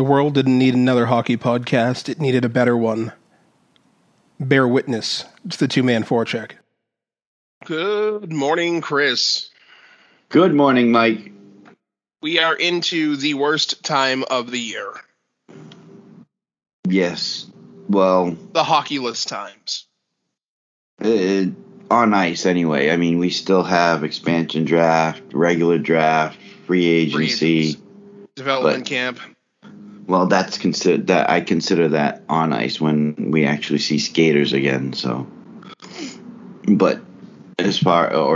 The world didn't need another hockey podcast. It needed a better one. Bear witness to the two-man forecheck. Good morning, Chris. Good morning, Mike. We are into the worst time of the year. Yes. Well, the hockeyless times. On ice, anyway. I mean, we still have expansion draft, regular draft, free agency, development camp. Well, that's I consider that on ice when we actually see skaters again. So, but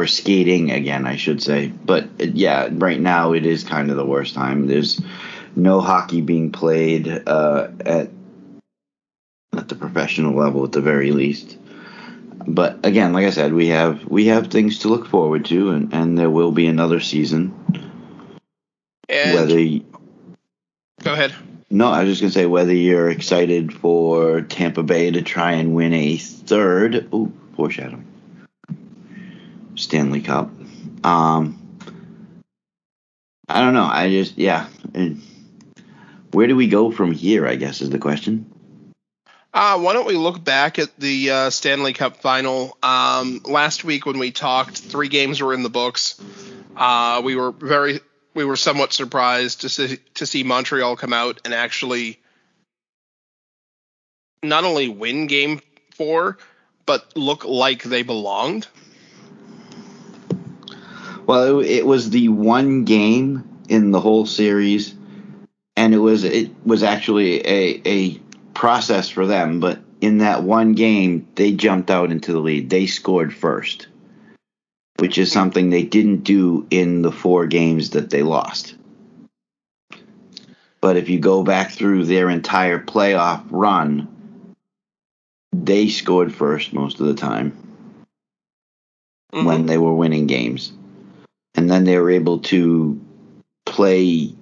skating again, I should say. But yeah, right now it is kind of the worst time. There's no hockey being played at the professional level, at the very least. But again, like I said, we have things to look forward to, and there will be another season. And go ahead. No, I was just going to say, whether you're excited for Tampa Bay to try and win a third, foreshadowing, Stanley Cup. I don't know. Where do we go from here, I guess, is the question. Why don't we look back at the Stanley Cup final? Last week when we talked, 3 games were in the books. We were somewhat surprised to see Montreal come out and actually not only win Game 4, but look like they belonged. Well, it was the one game in the whole series, and it was actually a process for them, but in that one game, they jumped out into the lead. They scored first, which is something they didn't do in the 4 games that they lost. But if you go back through their entire playoff run, they scored first most of the time when they were winning games. And then they were able to play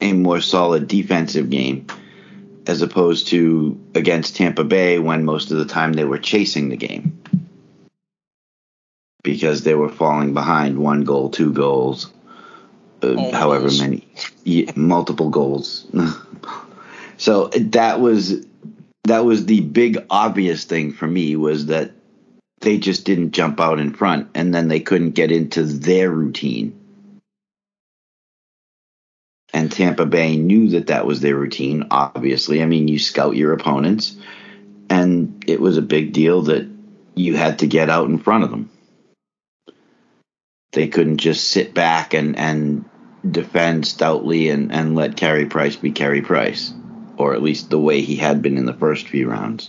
a more solid defensive game as opposed to against Tampa Bay when most of the time they were chasing the game, because they were falling behind 1 goal, 2 goals, however many, multiple goals. So that was the big obvious thing for me, was that they just didn't jump out in front, and then they couldn't get into their routine. And Tampa Bay knew that was their routine, obviously. I mean, you scout your opponents, and it was a big deal that you had to get out in front of them. They couldn't just sit back and defend stoutly and let Carey Price be Carey Price, or at least the way he had been in the first few rounds.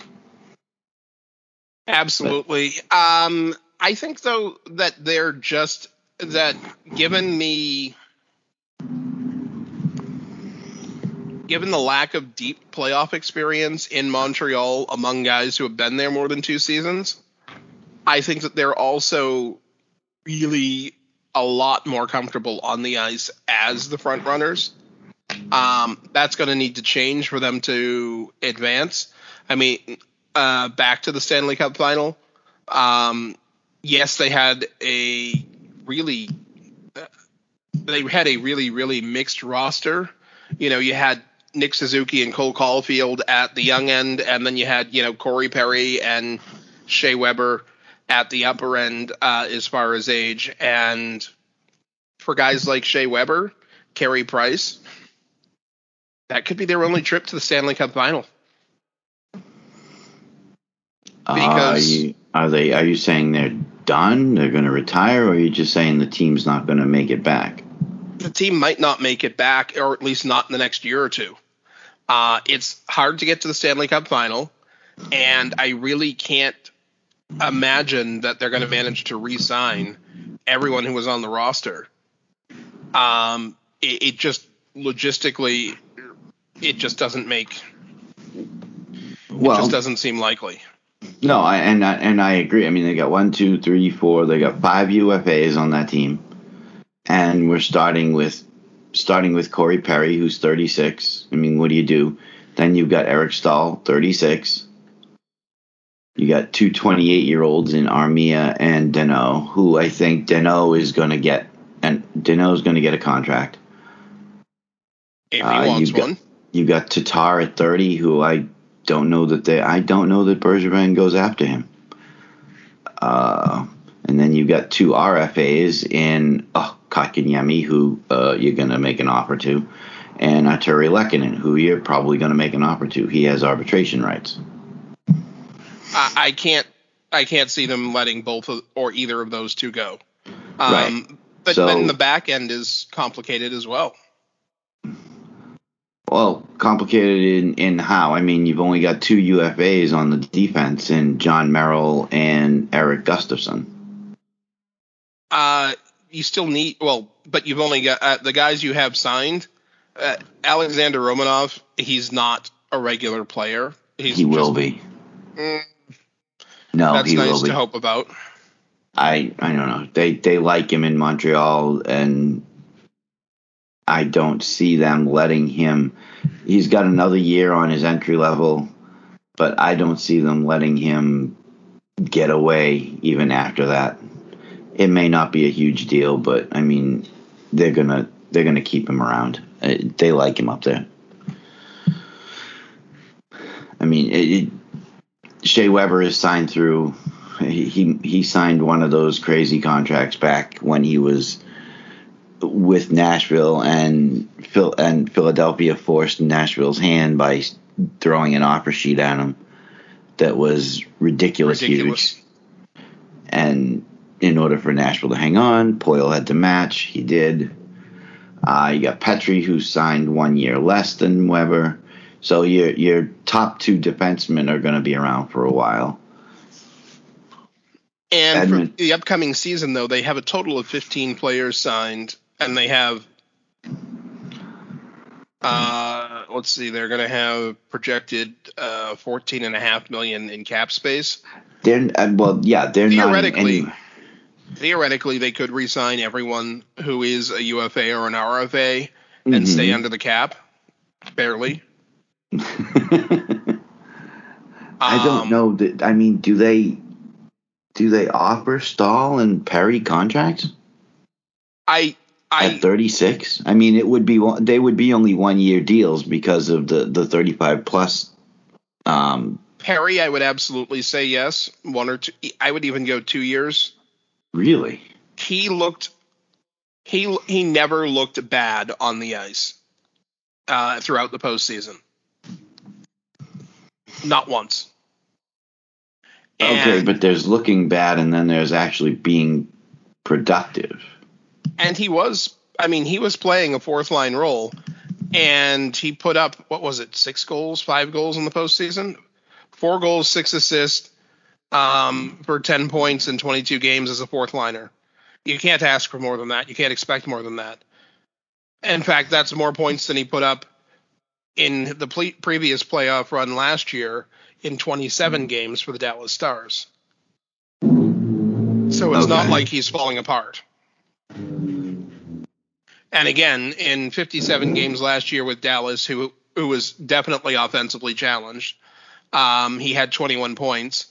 Absolutely. I think, though, that they're just – that given the lack of deep playoff experience in Montreal among guys who have been there more than 2 seasons, I think that they're also – really a lot more comfortable on the ice as the front runners. That's going to need to change for them to advance. I mean, back to the Stanley Cup final. Yes, they had a really mixed roster. You know, you had Nick Suzuki and Cole Caufield at the young end, and then you had, Corey Perry and Shea Weber at the upper end as far as age. And for guys like Shea Weber, Carey Price, that could be their only trip to the Stanley Cup final. Because are you saying they're done? They're going to retire? Or are you just saying the team's not going to make it back? The team might not make it back, or at least not in the next year or two. It's hard to get to the Stanley Cup final, and I really can't imagine that they're going to manage to re-sign everyone who was on the roster. It just logistically, it just doesn't make. Well, it just doesn't seem likely. No, I agree. I mean, they got 1, 2, 3, 4. They got 5 UFAs on that team, and we're starting with Corey Perry, who's 36. I mean, what do you do? Then you've got Eric Staal, 36. You got 2 28-year-olds in Armia and Danault, who I think Danault is going to get a contract. If he wants one. You got Tatar at 30, who I don't know that Bergevin goes after him. And then you've got two RFAs in Kotkaniemi, who you're going to make an offer to, and Artturi Lehkonen, who you're probably going to make an offer to. He has arbitration rights. I can't see them letting both or either of those two go. Right. But so, then the back end is complicated as well. Well, complicated in how? I mean, you've only got two UFAs on the defense in John Merrill and Eric Gustafson. You still need – well, but you've only got the guys you have signed. Alexander Romanov, he's not a regular player. He will be. No, he will be. That's nice to hope about. I don't know. They like him in Montreal, and I don't see them letting him. He's got another year on his entry level, but I don't see them letting him get away even after that. It may not be a huge deal, but I mean, they're gonna keep him around. They like him up there. I mean, Shea Weber is signed through. He signed one of those crazy contracts back when he was with Nashville, and Philadelphia forced Nashville's hand by throwing an offer sheet at him that was ridiculous. Huge. And in order for Nashville to hang on, Poyle had to match. He did. You got Petrie, who signed 1 year less than Weber. So your top two defensemen are going to be around for a while. And for the upcoming season, though, they have a total of 15 players signed, and they have they're going to have projected $14.5 million in cap space. They're theoretically not theoretically they could re-sign everyone who is a UFA or an RFA and stay under the cap, barely. I don't know. I mean, do they offer Staal and Perry contracts? At 36? I mean, it would be they would be only 1 year deals because of the 35 plus. Perry, I would absolutely say yes. 1 or 2. I would even go 2 years. Really? He never looked bad on the ice throughout the postseason. Not once. Okay, but there's looking bad, and then there's actually being productive. And he was playing a fourth-line role, and he put up, 5 goals in the postseason? 4 goals, 6 assists for 10 points in 22 games as a fourth-liner. You can't ask for more than that. You can't expect more than that. In fact, that's more points than he put up in the previous playoff run last year in 27 games for the Dallas Stars. So it's not like he's falling apart. And again, in 57 games last year with Dallas, who was definitely offensively challenged, he had 21 points,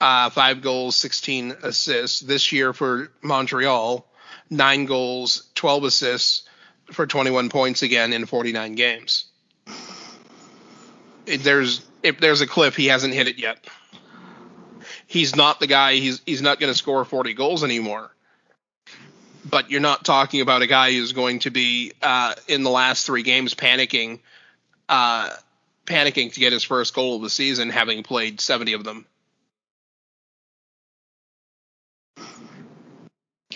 5 goals, 16 assists. This year for Montreal, 9 goals, 12 assists for 21 points again in 49 games. If there's a cliff, he hasn't hit it yet. He's not the guy. He's not going to score 40 goals anymore. But you're not talking about a guy who's going to be in the last 3 games panicking to get his first goal of the season, having played 70 of them.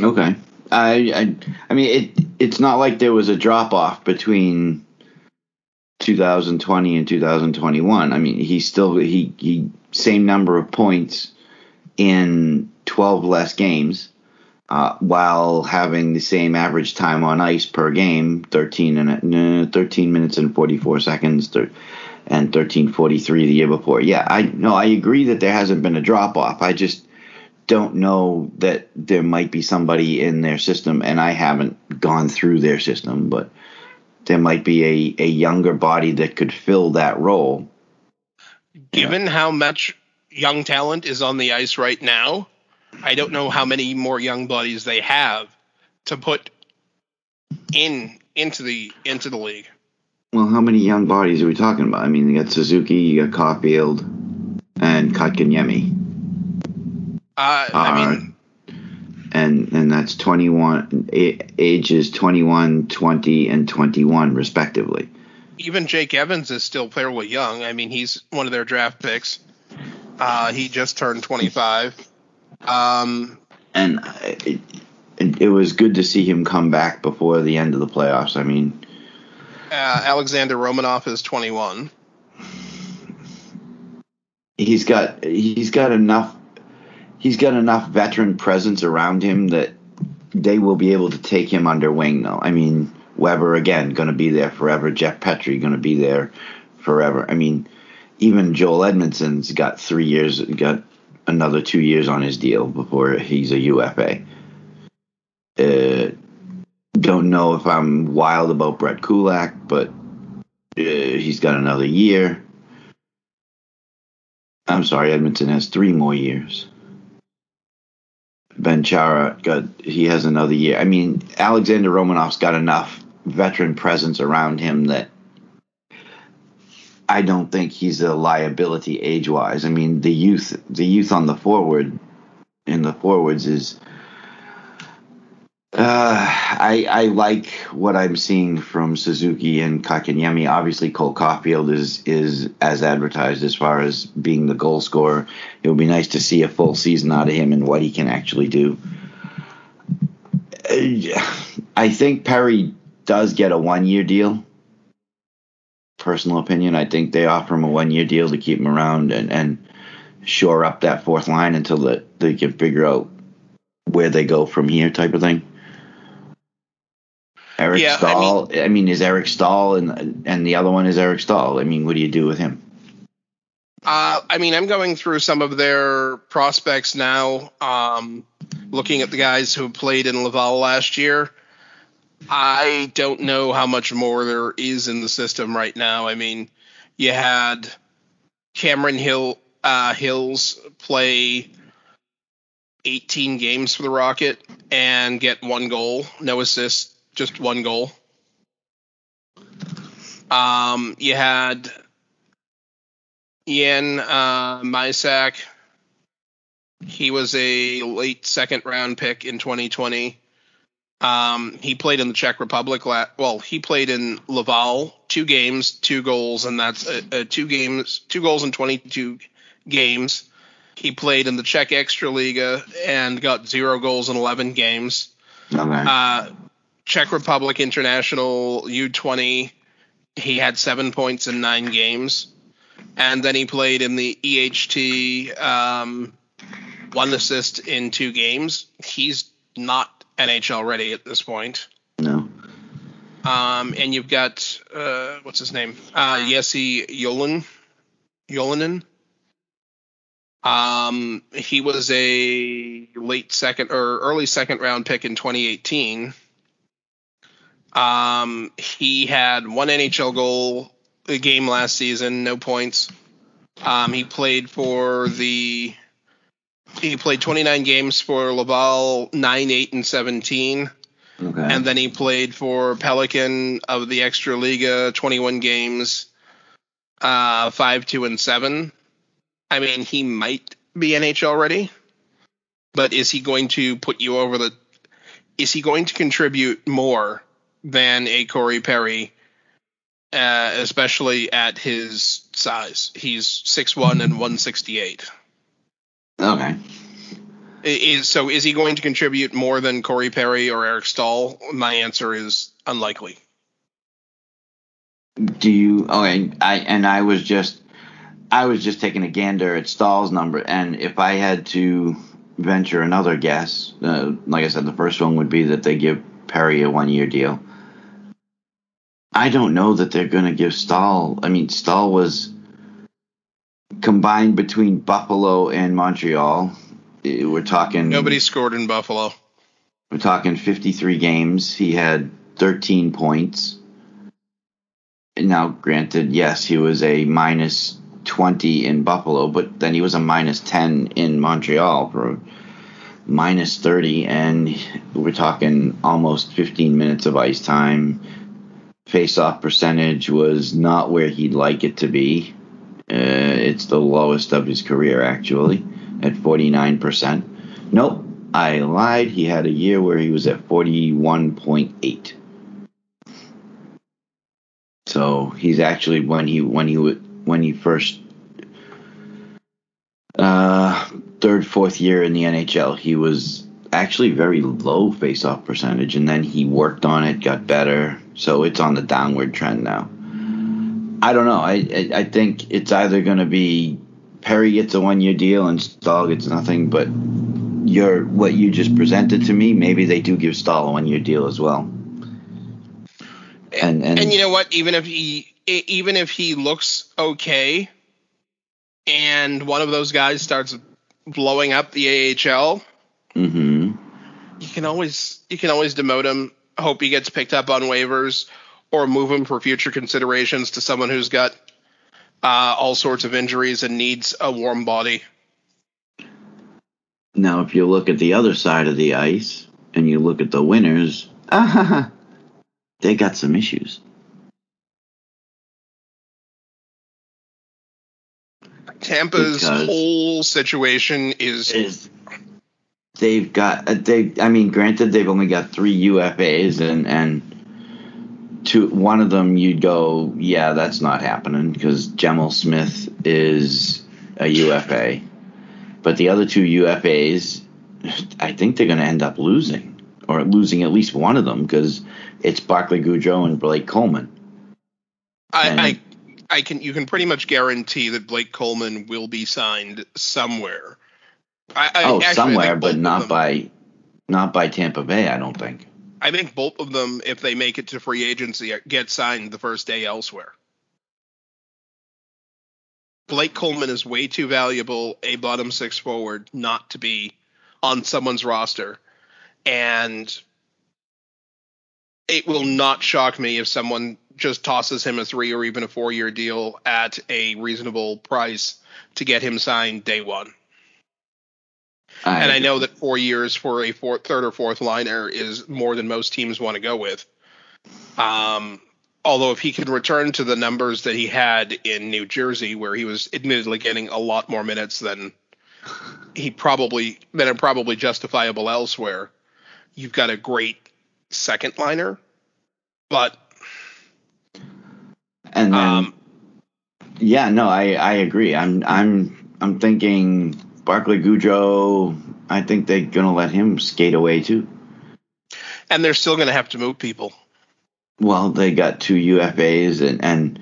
Okay, I mean it's not like there was a drop off between 2020 and 2021. I mean, he same number of points in 12 less games while having the same average time on ice per game, 13 minutes and 44 seconds and 13:43 the year before. Yeah, I agree that there hasn't been a drop off. I just don't know that there might be somebody in their system, and I haven't gone through their system, but there might be a younger body that could fill that role. Given how much young talent is on the ice right now, I don't know how many more young bodies they have to put into the league. Well, how many young bodies are we talking about? I mean, you got Suzuki, you got Caufield, and Kotkaniemi. And that's 21 ages 21, 20, and 21 respectively. Even Jake Evans is still fairly young. I mean, he's one of their draft picks. He just turned 25. And it was good to see him come back before the end of the playoffs. I mean, Alexander Romanov is 21. He's got enough veteran presence around him that they will be able to take him under wing, though. I mean, Weber again going to be there forever. Jeff Petrie going to be there forever. I mean, even Joel Edmondson's got 3 years, got another 2 years on his deal before he's a UFA. Don't know if I'm wild about Brett Kulak, but he's got another year. I'm sorry, Edmondson has 3 more years. Benchara has another year. I mean, Alexander Romanov's got enough veteran presence around him that I don't think he's a liability age-wise. I mean, the youth on the forward in the forwards is. I like what I'm seeing from Suzuki and Kotkaniemi. Obviously, Cole Caufield is as advertised as far as being the goal scorer. It would be nice to see a full season out of him and what he can actually do. I think Perry does get a 1-year deal. Personal opinion, I think they offer him a 1-year deal to keep him around and shore up that fourth line until they can figure out where they go from here type of thing. Eric Staal. I mean, is Eric Staal and the other one is Eric Staal. I mean, what do you do with him? I mean, I'm going through some of their prospects now, looking at the guys who played in Laval last year. I don't know how much more there is in the system right now. I mean, you had Cameron Hills play 18 games for the Rocket and get 1 goal, no assists. Just 1 goal. You had Ian Misak. He was a late second-round pick in 2020. He played in the Czech Republic. He played in Laval 2 games, 2 goals, and that's 2 goals in 22 games. He played in the Czech Extraliga and got 0 goals in 11 games. Okay. Czech Republic International U20, he had 7 points in 9 games. And then he played in the EHT, 1 assist in 2 games. He's not NHL ready at this point. No. And you've got, what's his name? Jesse Jolinen. He was a late second or early second round pick in 2018. He had 1 NHL goal a game last season, no points. He played 29 games for Laval, 9, 8, and 17. Okay. And then he played for Pelican of the Extraliga, 21 games, 5, 2, and 7. I mean, he might be NHL ready, but is he going to put you over the? Is he going to contribute more than a Corey Perry, especially at his size? He's 6'1" and 168. Okay. So is he going to contribute more than Corey Perry or Eric Staal? My answer is unlikely. I was just taking a gander at Staal's number, and if I had to venture another guess, like I said, the first one would be that they give Perry a 1-year deal. I don't know that they're going to give Staal. I mean, Staal was combined between Buffalo and Montreal. We're talking. Nobody scored in Buffalo. We're talking 53 games. He had 13 points. Now, granted, yes, he was a minus 20 in Buffalo, but then he was a minus 10 in Montreal for minus 30, and we're talking almost 15 minutes of ice time, face-off percentage was not where he'd like it to be. It's the lowest of his career, actually, at 49%. Nope, I lied. He had a year where he was at 41.8. So he's actually when he first third, fourth year in the NHL, he was actually very low face-off percentage, and then he worked on it, got better. So it's on the downward trend now. I don't know. I think it's either going to be Perry gets a one-year deal and Staal gets nothing, but what you just presented to me, maybe they do give Staal a one-year deal as well. And you know what? Even if he looks okay, and one of those guys starts blowing up the AHL, mm-hmm. you can always demote him. Hope he gets picked up on waivers, or move him for future considerations to someone who's got all sorts of injuries and needs a warm body. Now, if you look at the other side of the ice and you look at the winners, they got some issues. Tampa's whole situation is they've got granted they've only got 3 UFAs and 2, one of them you'd go, yeah, that's not happening because Jemele Smith is a UFA. But the other 2 UFAs, I think they're going to end up losing at least one of them because it's Barclay Goodrow and Blake Coleman. You can pretty much guarantee that Blake Coleman will be signed somewhere. Not by Tampa Bay, I don't think. I think both of them, if they make it to free agency, get signed the first day elsewhere. Blake Coleman is way too valuable, a bottom 6 forward, not to be on someone's roster. And it will not shock me if someone just tosses him a 3 or even a 4-year deal at a reasonable price to get him signed day one. And I know that 4 years for a third or fourth liner is more than most teams want to go with. Although if he could return to the numbers that he had in New Jersey, where he was admittedly getting a lot more minutes than are probably justifiable elsewhere, you've got a great second liner. I agree. I'm thinking Barclay Goodrow. I think they're going to let him skate away too. And they're still going to have to move people. Well, they got 2 UFAs and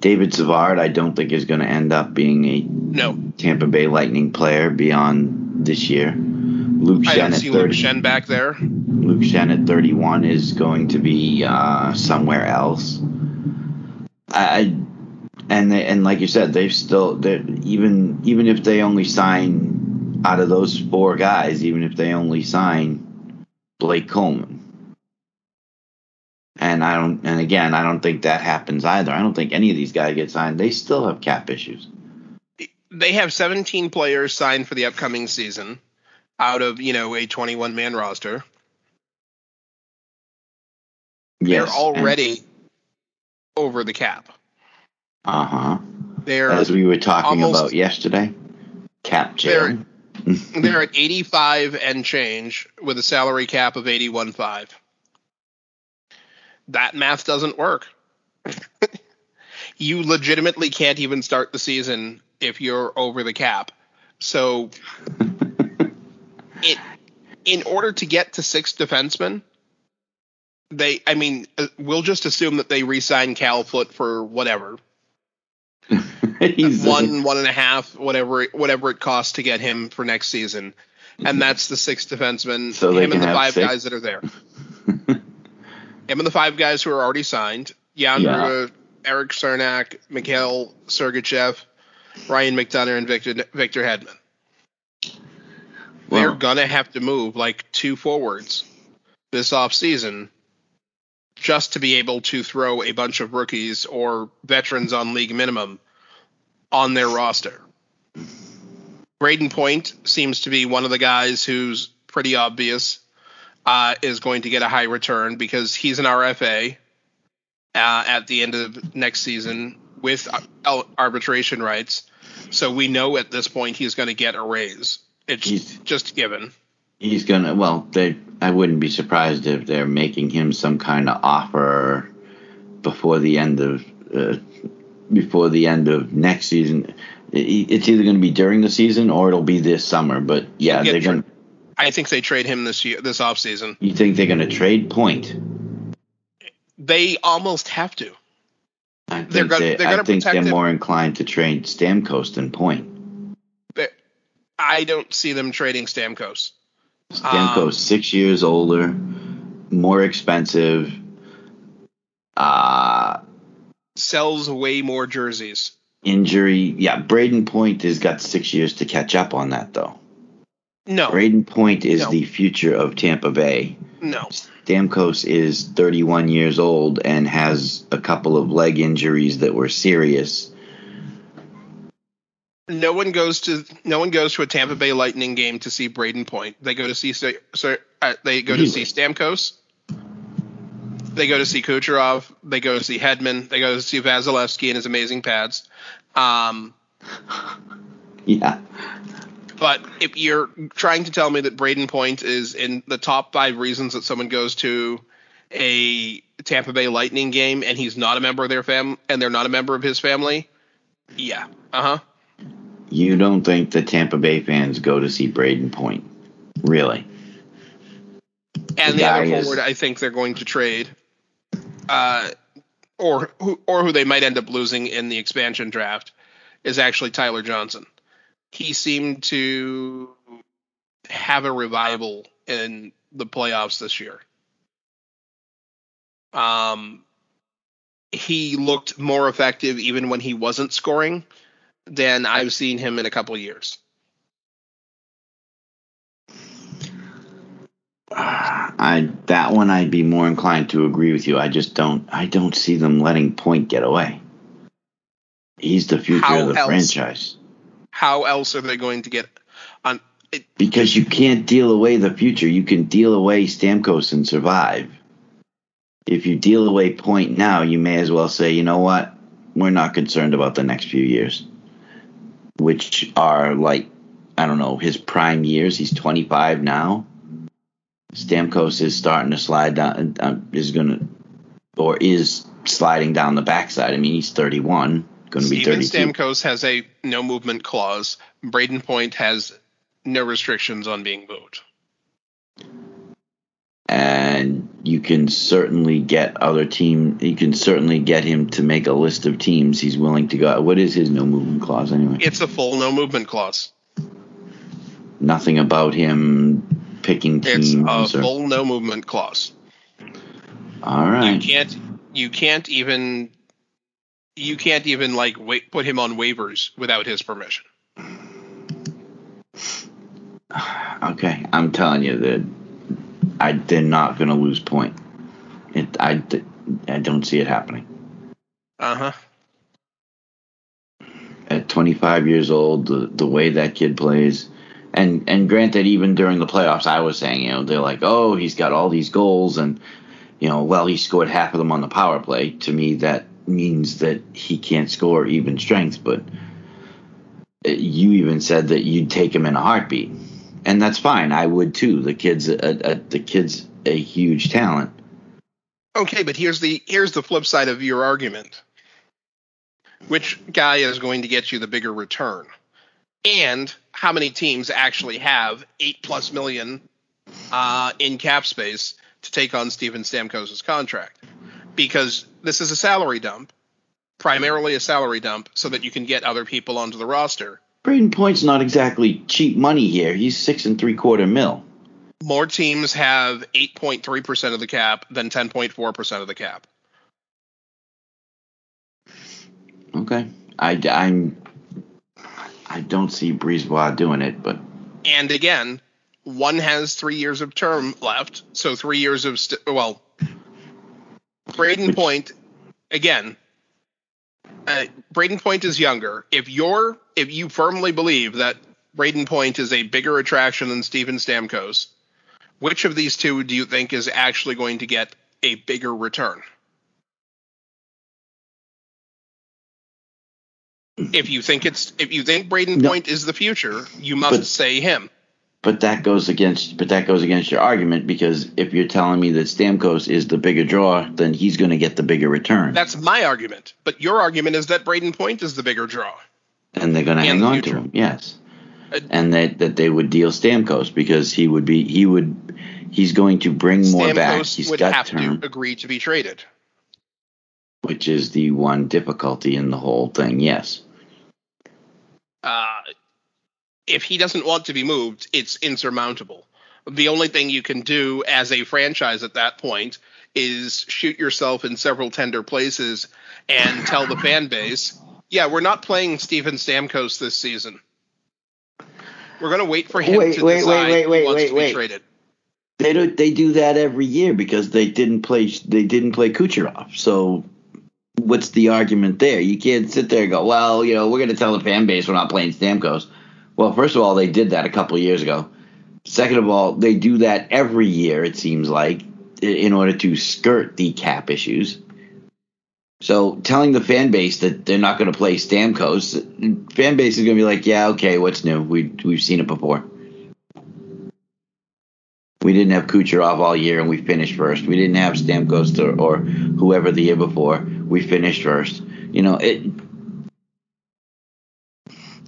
David Savard, I don't think is going to end up being a Tampa Bay Lightning player beyond this year. Luke Schenn back there. Luke Schenn at 31 is going to be somewhere else. And like you said, they've still even if they only sign out of those 4 guys, even if they only sign Blake Coleman. I don't think that happens either. I don't think any of these guys get signed. They still have cap issues. They have 17 players signed for the upcoming season out of, a 21-man roster. Yes, they're already over the cap. Uh-huh. As we were talking about yesterday, cap jam. They're at 85 and change with a salary cap of 81.5. That math doesn't work. You legitimately can't even start the season if you're over the cap. So in order to get to 6 defensemen, we'll just assume that they re-sign Calfoot for whatever. one and a half, whatever it costs to get him for next season. And that's the 6 defensemen, so him and the 5 6 guys that are there. Him and the 5 guys who are already signed, Yandra, Eric Cernak, Mikhail Sergachev, Ryan McDonough, and Victor Hedman. They're going to have to move, 2 forwards this offseason just to be able to throw a bunch of rookies or veterans on league minimum on their roster. Brayden Point seems to be one of the guys who's pretty obvious. Is going to get a high return because he's an RFA. at the end of the next season with arbitration rights. So we know at this point he's going to get a raise. He's just given. He's going to – well, I wouldn't be surprised if they're making him some kind of offer before the end of next season. It's either going to be during the season or it'll be this summer. But, yeah, they're going to – I think they trade him this offseason. You think they're going to trade Point? They almost have to. I think they're more inclined to trade Stamkos than Point. I don't see them trading Stamkos. Stamkos, 6 years older, more expensive. Sells way more jerseys. Injury. Yeah, Brayden Point has got 6 years to catch up on that, though. No. Brayden Point is the future of Tampa Bay. No. Stamkos is 31 years old and has a couple of leg injuries that were serious. No one goes to a Tampa Bay Lightning game to see Brayden Point. They go to see Stamkos. They go to see Kucherov. They go to see Hedman. They go to see Vasilevskiy and his amazing pads. Yeah. But if you're trying to tell me that Brayden Point is in the top 5 reasons that someone goes to a Tampa Bay Lightning game and he's not a member of their family and they're not a member of his family, yeah. Uh-huh. You don't think the Tampa Bay fans go to see Brayden Point, really? And the other forward, I think they're going to trade or who they might end up losing in the expansion draft is actually Tyler Johnson. He seemed to have a revival in the playoffs this year. He looked more effective even when he wasn't scoring than I've seen him in a couple of years. That one I'd be more inclined to agree with you. I just don't. I don't see them letting Point get away. He's the future of the franchise. How else are they going to get on it? Because you can't deal away the future. You can deal away Stamkos and survive. If you deal away Point now, you may as well say, you know what? We're not concerned about the next few years, which are like, I don't know, his prime years. He's 25 now. Stamkos is starting to slide down, is sliding down the backside. I mean, he's 31. Going to be 32. Steven Stamkos has a no movement clause. Brayden Point has no restrictions on being moved. And you can certainly get get him to make a list of teams he's willing to go. What is his no movement clause anyway? It's a full no movement clause. Nothing about him picking teams. It's a full no movement clause. All right. You can't even put him on waivers without his permission. Okay, I'm telling you that they're not going to lose Point. I don't see it happening. Uh huh. At 25 years old, the way that kid plays, and granted, even during the playoffs, I was saying, you know, they're like, oh, he's got all these goals, and you know, well, he scored half of them on the power play. To me, that means that he can't score even strength, but you even said that you'd take him in a heartbeat, and that's fine. I would too. The kid's a huge talent. Okay, but here's the flip side of your argument. Which guy is going to get you the bigger return? And how many teams actually have $8+ million in cap space to take on Steven Stamkos's contract? Because this is a salary dump, primarily a salary dump, so that you can get other people onto the roster. Brayden Point's not exactly cheap money here. He's $6.75 million. More teams have 8.3% of the cap than 10.4% of the cap. Okay, I don't see Brisebois doing it, but and again, one has 3 years of term left, so 3 years of Brayden Point, again, Brayden Point is younger. If you firmly believe that Brayden Point is a bigger attraction than Steven Stamkos, which of these two do you think is actually going to get a bigger return? If you think Brayden Point is the future, you must say him. But that goes against your argument, because if you're telling me that Stamkos is the bigger draw, then he's going to get the bigger return. That's my argument. But your argument is that Brayden Point is the bigger draw. And they're going to hang on to him, yes. And that they would deal Stamkos because he's going to bring more back. He's would got have term, to agree to be traded, which is the one difficulty in the whole thing. Yes. If he doesn't want to be moved, it's insurmountable. The only thing you can do as a franchise at that point is shoot yourself in several tender places and tell the fan base, yeah, we're not playing Steven Stamkos this season. We're going to wait for him to decide who wants to be traded. They do that every year because they didn't play Kucherov. So what's the argument there? You can't sit there and go, well, you know, we're going to tell the fan base we're not playing Stamkos. Well, first of all, they did that a couple of years ago. Second of all, they do that every year, it seems like, in order to skirt the cap issues. So telling the fan base that they're not going to play Stamkos, fan base is going to be like, yeah, okay, what's new? We've seen it before. We didn't have Kucherov all year and we finished first. We didn't have Stamkos or whoever the year before. We finished first. You know,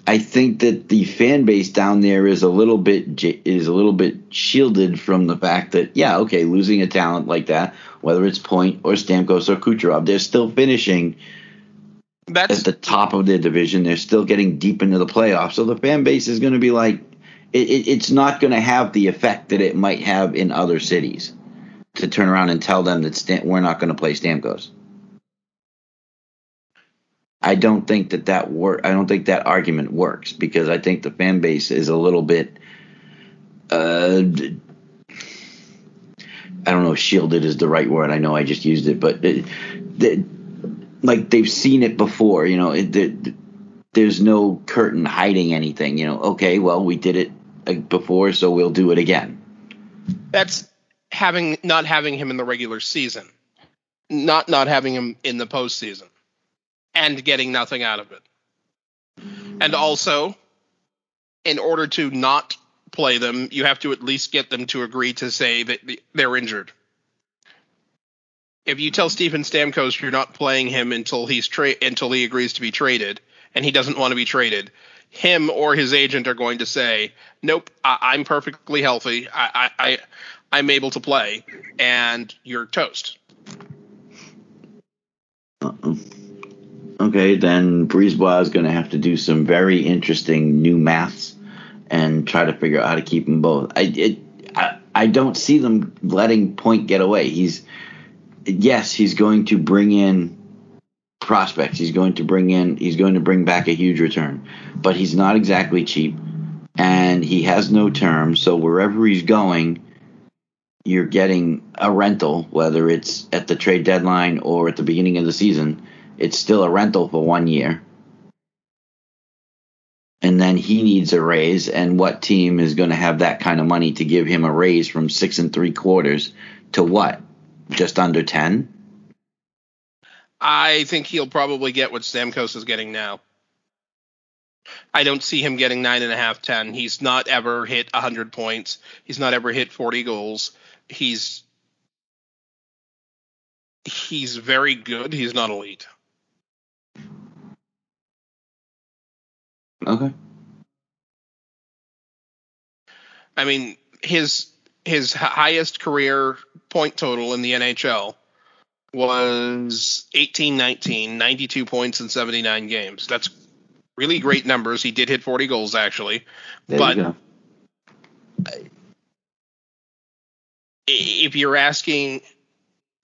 I think that the fan base down there is a little bit shielded from the fact that, yeah, okay, losing a talent like that, whether it's Point or Stamkos or Kucherov, they're still finishing at the top of their division. They're still getting deep into the playoffs. So the fan base is going to be like, it's not going to have the effect that it might have in other cities to turn around and tell them that we're not going to play Stamkos. I don't think that argument works, because I think the fan base is a little bit I don't know if shielded is the right word. I know I just used it, but they've seen it before. You know, there's no curtain hiding anything. You know, okay, well, we did it before, so we'll do it again. That's not having him in the regular season, not having him in the postseason. And getting nothing out of it. And also, in order to not play them, you have to at least get them to agree to say that they're injured. If you tell Steven Stamkos you're not playing him until until he agrees to be traded, and he doesn't want to be traded, him or his agent are going to say, nope, I'm perfectly healthy, I'm able to play, and you're toast. Uh-oh. Okay, then Brisebois is going to have to do some very interesting new maths and try to figure out how to keep them both. I don't see them letting Point get away. He's going to bring in prospects. He's going to bring back a huge return, but he's not exactly cheap, and he has no term. So wherever he's going, you're getting a rental, whether it's at the trade deadline or at the beginning of the season. It's still a rental for 1 year. And then he needs a raise. And what team is going to have that kind of money to give him a raise from 6 3/4 to what? Just under 10? I think he'll probably get what Stamkos is getting now. I don't see him getting 9.5, 10. He's not ever hit 100 points. He's not ever hit 40 goals. He's very good. He's not elite. Okay. I mean, his highest career point total in the NHL was 18-19, 92 points in 79 games. That's really great numbers. He did hit 40 goals, actually. But if you're asking,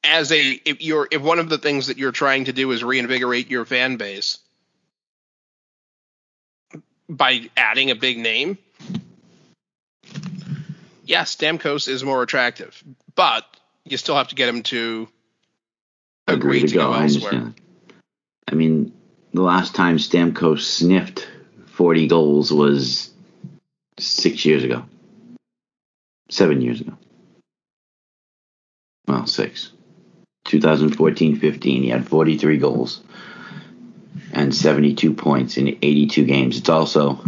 if one of the things that you're trying to do is reinvigorate your fan base by adding a big name, yes, Stamkos is more attractive, but you still have to get him to agree to go elsewhere. I mean, the last time Stamkos sniffed 40 goals was 7 years ago. Well, 6. 2014-15, he had 43 goals. and 72 points in 82 games. It's also,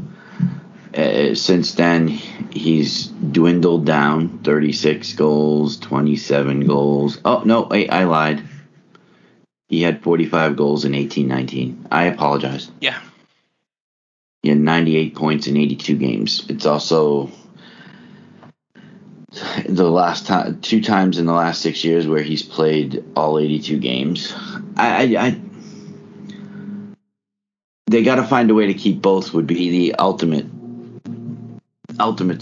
since then, he's dwindled down 36 goals, 27 goals. Oh, no, I lied. He had 45 goals in 18-19. I apologize. Yeah. He had 98 points in 82 games. It's also the last time, two times in the last 6 years where he's played all 82 games. They got to find a way to keep both would be the ultimate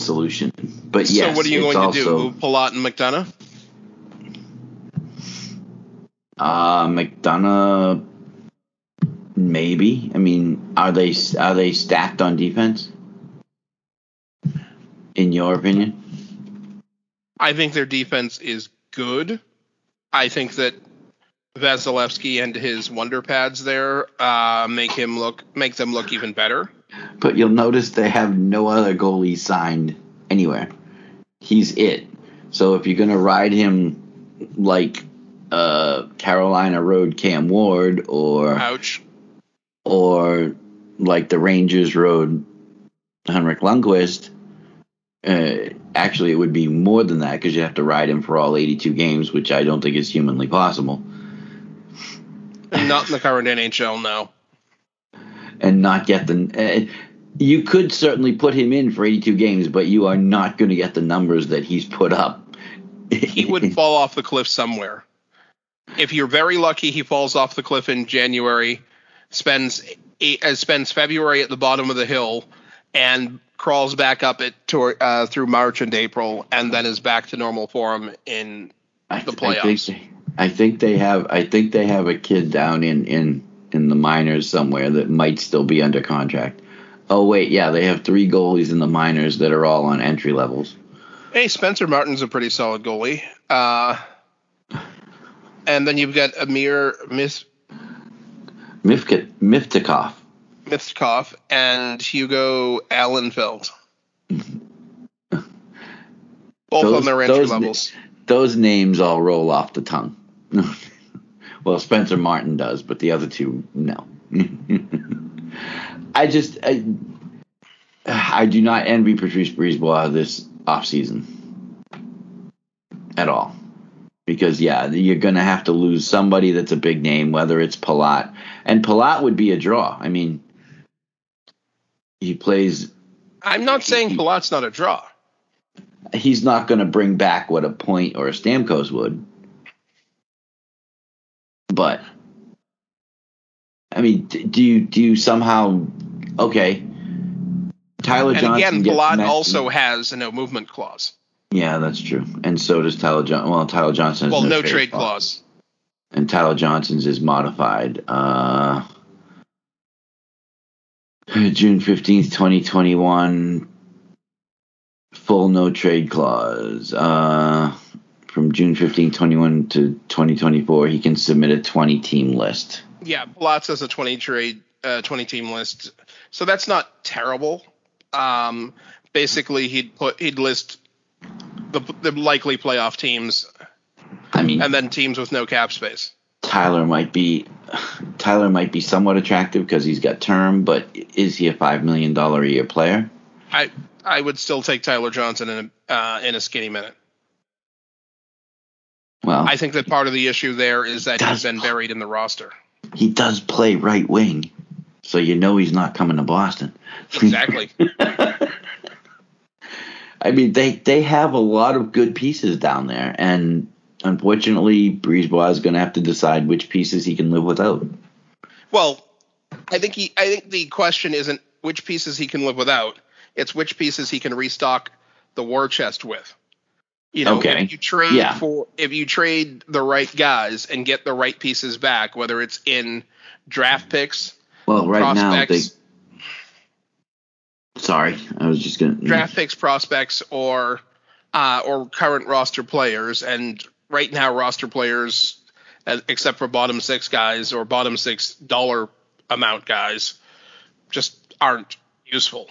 solution. But yes, so what are you going to do? Move Palat and McDonough? McDonough, maybe. I mean, are they stacked on defense? In your opinion? I think their defense is good. I think that Vasilevskiy and his wonder pads there make them look even better. But you'll notice they have no other goalie signed anywhere. He's it. So if you're going to ride him like Carolina rode Cam Ward or like the Rangers rode Henrik Lundqvist, actually it would be more than that because you have to ride him for all 82 games, which I don't think is humanly possible. Not in the current NHL, no. And not get the you could certainly put him in for 82 games, but you are not going to get the numbers that he's put up. He would fall off the cliff somewhere. If you're very lucky, he falls off the cliff in January, spends February at the bottom of the hill, and crawls back up through March and April, and then is back to normal form in the playoffs. I think they have a kid down in the minors somewhere that might still be under contract. Oh wait, yeah, they have three goalies in the minors that are all on entry levels. Hey, Spencer Martin's a pretty solid goalie. And then you've got Amir Miftakov and Hugo Allenfeld. Both on their entry levels. Those names all roll off the tongue. Well, Spencer Martin does, but the other two, no. I do not envy Patrice Brisebois this offseason at all. Because, yeah, you're going to have to lose somebody that's a big name, whether it's Palat. And Palat would be a draw. I mean, he plays. I'm not saying Palat's not a draw. He's not going to bring back what a Point or a Stamkos would. But, I mean, do you somehow, okay, Tyler Johnson. And again, Palat also has a no movement clause. Yeah, that's true. And so does Tyler Johnson. Well, Tyler Johnson has no trade clause. And Tyler Johnson's is modified. June 15th, 2021, full no trade clause. From June 15, 21 to 2024, he can submit a 20-team list. Yeah, Palat has a 20-team list, so that's not terrible. Basically, he'd list the likely playoff teams. I mean, and then teams with no cap space. Tyler might be somewhat attractive because he's got term, but is he a $5 million a year player? I would still take Tyler Johnson in a skinny minute. Well, I think that part of the issue there is that he's been buried in the roster. He does play right wing, so you know he's not coming to Boston. Exactly. I mean, they have a lot of good pieces down there, and unfortunately, Brisebois is going to have to decide which pieces he can live without. Well, I think the question isn't which pieces he can live without; it's which pieces he can restock the war chest with. You know, okay. If you trade the right guys and get the right pieces back, whether it's in draft picks, prospects, now draft picks, prospects, or current roster players, and right now roster players, except for bottom six guys or bottom $6 amount guys, just aren't useful.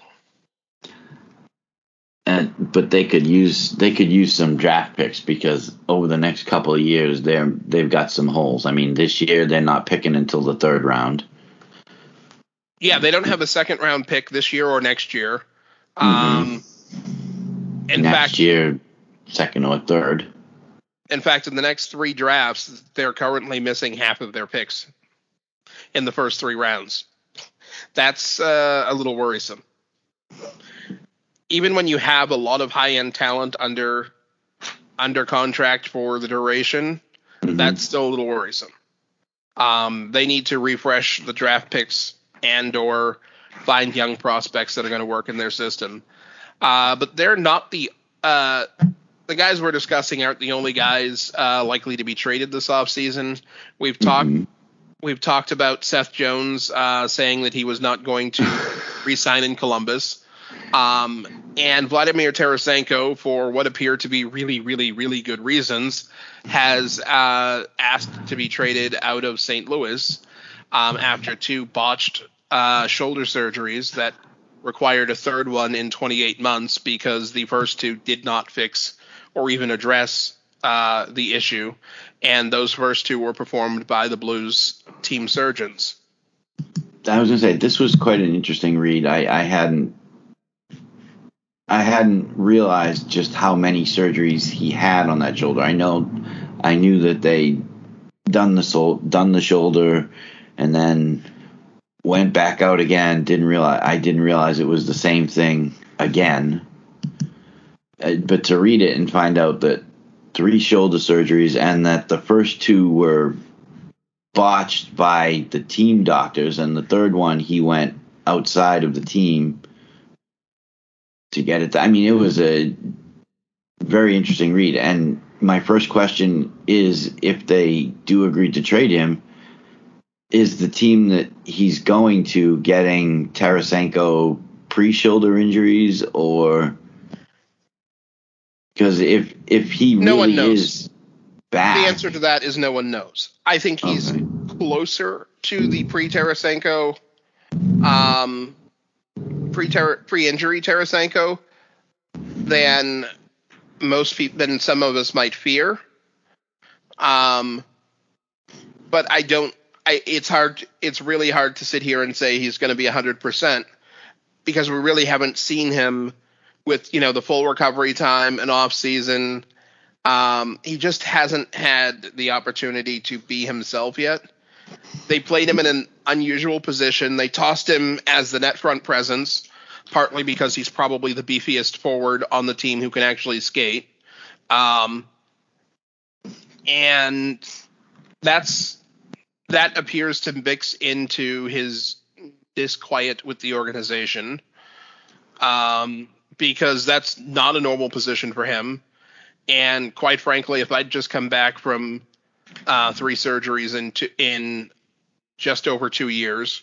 But they could use some draft picks because over the next couple of years they've got some holes. I mean, this year they're not picking until the third round. Yeah, they don't have a second round pick this year or next year. In fact, next year, second or third. In fact, in the next three drafts, they're currently missing half of their picks in the first three rounds. That's a little worrisome. Even when you have a lot of high-end talent under contract for the duration, that's still a little worrisome. They need to refresh the draft picks and or find young prospects that are going to work in their system. But they're not the guys we're discussing aren't the only guys likely to be traded this offseason. We've talked about Seth Jones saying that he was not going to re-sign in Columbus. And Vladimir Tarasenko, for what appear to be really, really, really good reasons, has asked to be traded out of St. Louis after two botched shoulder surgeries that required a third one in 28 months because the first two did not fix or even address the issue. And those first two were performed by the Blues team surgeons. I was going to say, this was quite an interesting read. I hadn't realized just how many surgeries he had on that shoulder. I knew that they done the shoulder and then went back out again. I didn't realize it was the same thing again. But to read it and find out that three shoulder surgeries and that the first two were botched by the team doctors and the third one he went outside of the team to get it. I mean, it was a very interesting read. And my first question is, if they do agree to trade him, is the team that he's going to getting Tarasenko pre-shoulder injuries, or because if he really is back, the answer to that is no one knows. I think he's closer to the pre-Tarasenko pre-injury Tarasenko than some of us might fear. But I don't. It's hard. It's really hard to sit here and say he's going to be 100% because we really haven't seen him with the full recovery time and off season. He just hasn't had the opportunity to be himself yet. They played him in an unusual position. They tossed him as the net front presence, partly because he's probably the beefiest forward on the team who can actually skate. And that appears to mix into his disquiet with the organization, because that's not a normal position for him. And quite frankly, if I'd just come back from three surgeries in just over 2 years,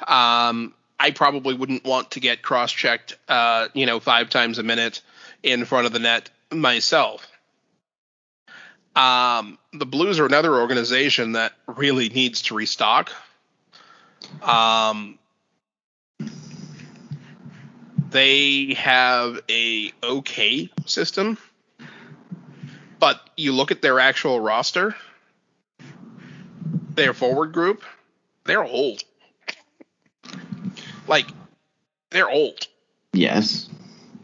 I probably wouldn't want to get cross-checked, 5 times a minute in front of the net myself. The Blues are another organization that really needs to restock. They have a okay system, but you look at their actual roster, their forward group, they're old. Like, they're old. Yes,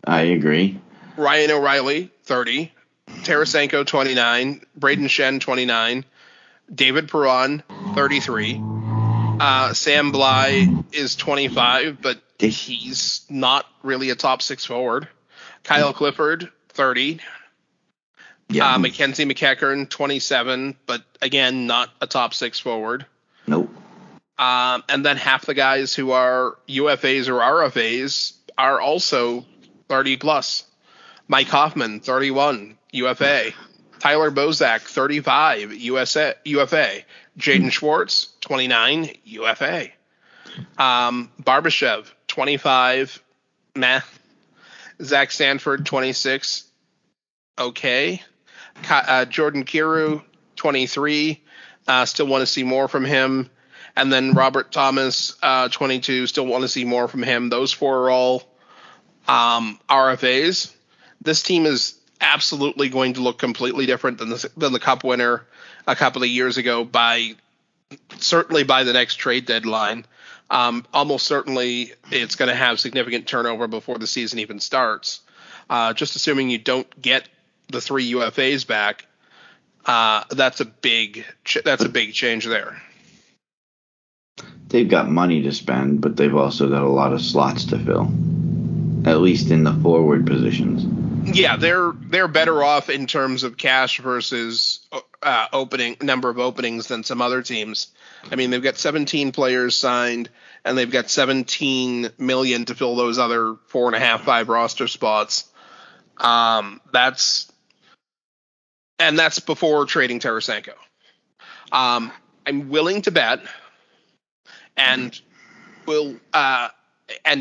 I agree. Ryan O'Reilly, 30. Tarasenko, 29. Brayden Point, 29. David Perron, 33. Sam Bly is 25, but he's not really a top six forward. Kyle Clifford, 30. Yeah. Mackenzie McEachern, 27, but again, not a top six forward. Nope. And then half the guys who are UFAs or RFAs are also 30 plus. Mike Hoffman, 31, UFA. Tyler Bozak, 35, UFA. Jaden Schwartz, 29, UFA. Barbashev, 25, meh. Zach Sanford, 26, okay. Jordan Kiru, 23. Still want to see more from him. And then Robert Thomas, 22. Still want to see more from him. Those four are all RFAs. This team is absolutely going to look completely different than the Cup winner a couple of years ago, certainly by the next trade deadline. Almost certainly it's going to have significant turnover before the season even starts. Just assuming you don't get the three UFAs back, that's a big change there. They've got money to spend, but they've also got a lot of slots to fill, at least in the forward positions. Yeah, they're better off in terms of cash versus number of openings than some other teams. I mean, they've got 17 players signed, and they've got $17 million to fill those other 4.5, 5 roster spots. That's before trading Tarasenko. I'm willing to bet, and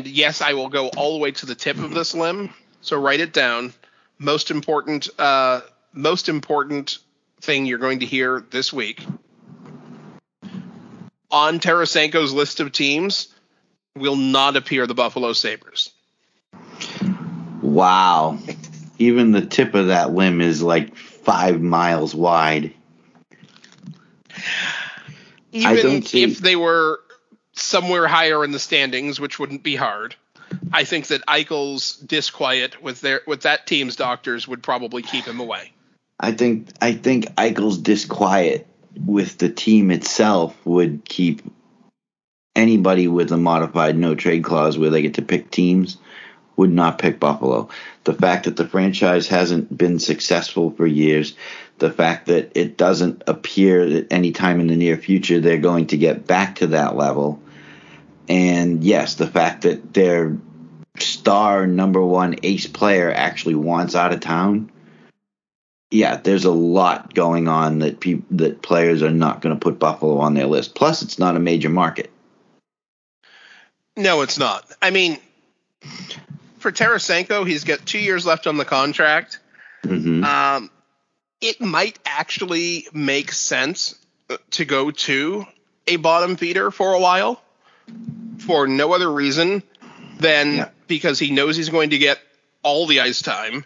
yes, I will go all the way to the tip of this limb. So write it down. Most important thing you're going to hear this week on Tarasenko's list of teams will not appear the Buffalo Sabres. Wow. Even the tip of that limb is like 5 miles wide. Even if they were somewhere higher in the standings, which wouldn't be hard, I think that Eichel's disquiet with that team's doctors would probably keep him away. I think Eichel's disquiet with the team itself would keep anybody with a modified no-trade clause where they get to pick teams would not pick Buffalo. The fact that the franchise hasn't been successful for years, the fact that it doesn't appear that any time in the near future they're going to get back to that level, and yes, the fact that their star number one ace player actually wants out of town. Yeah, there's a lot going on that players are not going to put Buffalo on their list. Plus, it's not a major market. No, it's not. I mean, for Tarasenko, he's got 2 years left on the contract. Mm-hmm. It might actually make sense to go to a bottom feeder for a while. For no other reason than because he knows he's going to get all the ice time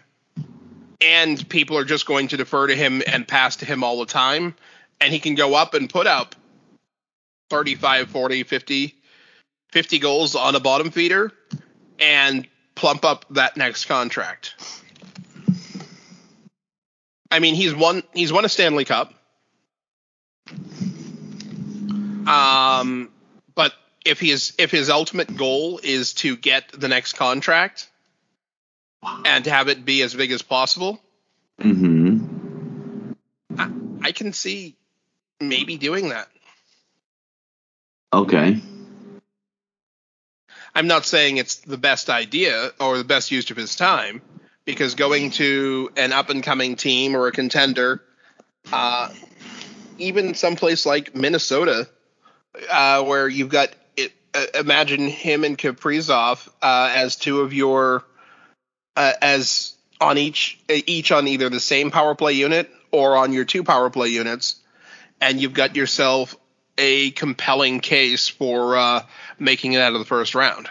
and people are just going to defer to him and pass to him all the time. And he can go up and put up 35, 40, 50 goals on a bottom feeder and plump up that next contract. I mean, he's won a Stanley Cup. But if his ultimate goal is to get the next contract and have it be as big as possible, mm-hmm. I can see maybe doing that. Okay. I'm not saying it's the best idea or the best use of his time, because going to an up-and-coming team or a contender, even someplace like Minnesota, where you've got imagine him and Kaprizov as two of your as on each on either the same power play unit or on your two power play units, and you've got yourself a compelling case for making it out of the first round.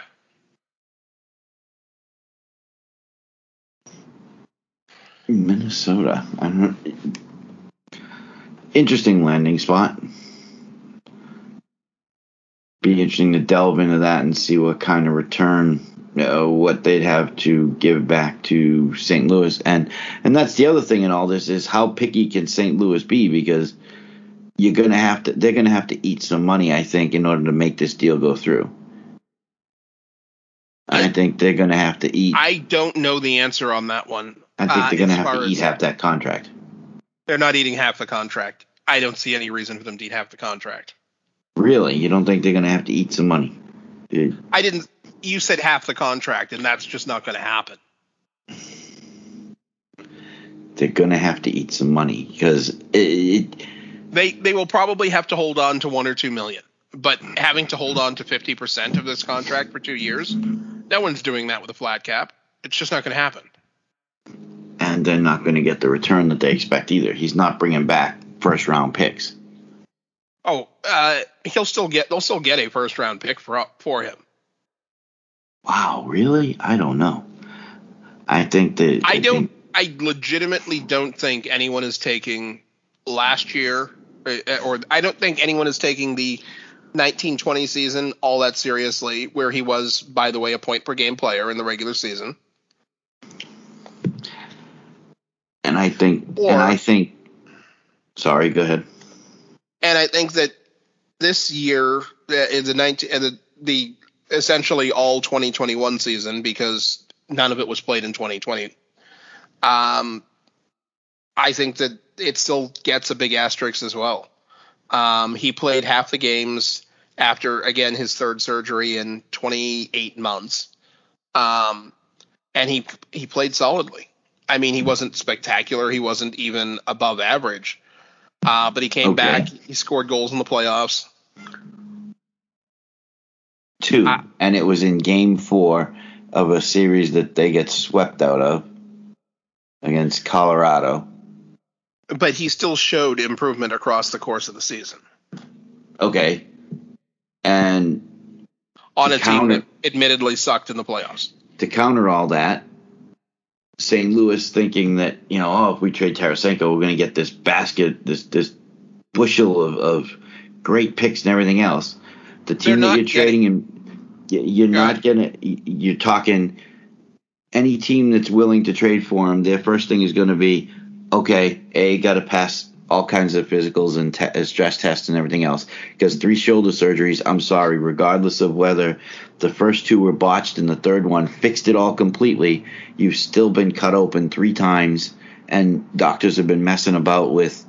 Minnesota, interesting landing spot. Be interesting to delve into that and see what kind of return, what they'd have to give back to St. Louis. And that's the other thing in all this is how picky can St. Louis be, because they're gonna have to eat some money, I think, in order to make this deal go through. I think they're gonna have to eat. I don't know the answer on that one. I think they're gonna have to eat half that contract. They're not eating half the contract. I don't see any reason for them to eat half the contract. Really? You don't think they're going to have to eat some money? Dude. I didn't. You said half the contract, and that's just not going to happen. They're going to have to eat some money because they will probably have to hold on to $1 or $2 million. But having to hold on to 50% of this contract for 2 years, no one's doing that with a flat cap. It's just not going to happen. And they're not going to get the return that they expect either. He's not bringing back first-round picks. Oh, they'll still get a first round pick for him. Wow, really? I don't know. I legitimately don't think anyone is taking the 1920 season all that seriously, where he was, by the way, a point per game player in the regular season. And I think, sorry, go ahead. And I think that this year is the essentially all 2021 season, because none of it was played in 2020. I think that it still gets a big asterisk as well. He played half the games after, again, his third surgery in 28 months. And he played solidly. I mean, he wasn't spectacular. He wasn't even above average. But he came back. He scored goals in the playoffs. Two. And it was in game 4 of a series that they get swept out of against Colorado. But he still showed improvement across the course of the season. Okay. And on a team that admittedly sucked in the playoffs. To counter all that, St. Louis thinking that, you know, oh, if we trade Tarasenko, we're going to get this basket, this bushel of great picks and everything else. The team that you're trading him, you're not going to – you're talking any team that's willing to trade for him, their first thing is going to be, okay, A, got to pass all kinds of physicals and stress tests and everything else, because 3 shoulder surgeries, I'm sorry, regardless of whether the first 2 were botched and the third one fixed it all completely, you've still been cut open 3 times, and doctors have been messing about with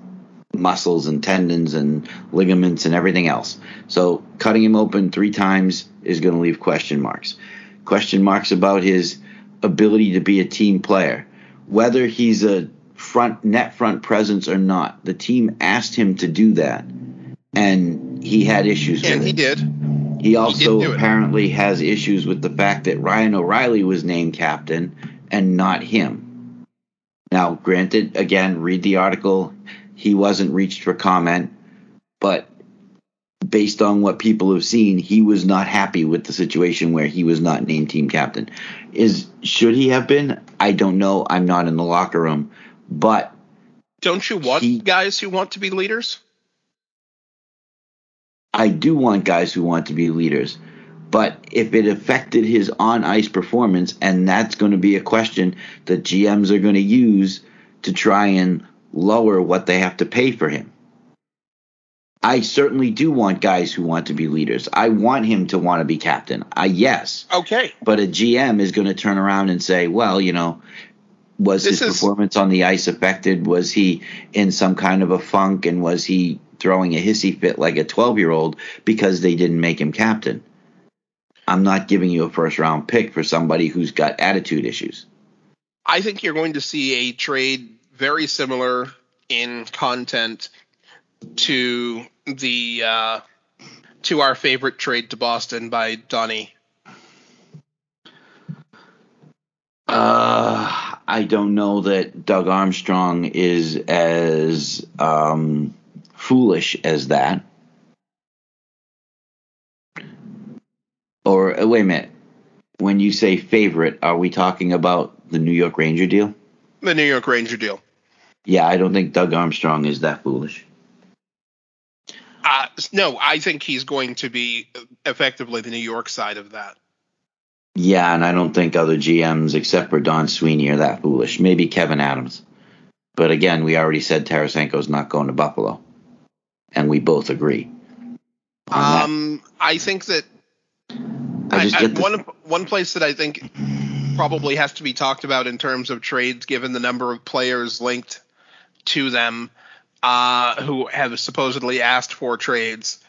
muscles and tendons and ligaments and everything else. So cutting him open 3 times is going to leave question marks. Question marks about his ability to be a team player. Whether he's a front presence or not, the team asked him to do that, and he had issues with it. He did. He also apparently has issues with the fact that Ryan O'Reilly was named captain and not him. Now, granted, again, read the article. He wasn't reached for comment, but based on what people have seen, he was not happy with the situation where he was not named team captain. Should he have been? I don't know. I'm not in the locker room. But don't you want guys who want to be leaders? I do want guys who want to be leaders. But if it affected his on-ice performance, and that's going to be a question that GMs are going to use to try and lower what they have to pay for him. I certainly do want guys who want to be leaders. I want him to want to be captain. Yes. Okay. But a GM is going to turn around and say, well, you know, was his performance on the ice affected? Was he in some kind of a funk, and was he throwing a hissy fit like a 12-year-old because they didn't make him captain? I'm not giving you a first-round pick for somebody who's got attitude issues. I think you're going to see a trade very similar in content to the to our favorite trade to Boston by Donnie. I don't know that Doug Armstrong is as foolish as that. Or, wait a minute. When you say favorite, are we talking about the New York Ranger deal? The New York Ranger deal. Yeah, I don't think Doug Armstrong is that foolish. No, I think he's going to be effectively the New York side of that. Yeah, and I don't think other GMs except for Don Sweeney are that foolish. Maybe Kevin Adams. But again, we already said Tarasenko's not going to Buffalo. And we both agree. I think that one place that I think probably has to be talked about in terms of trades, given the number of players linked to them who have supposedly asked for trades,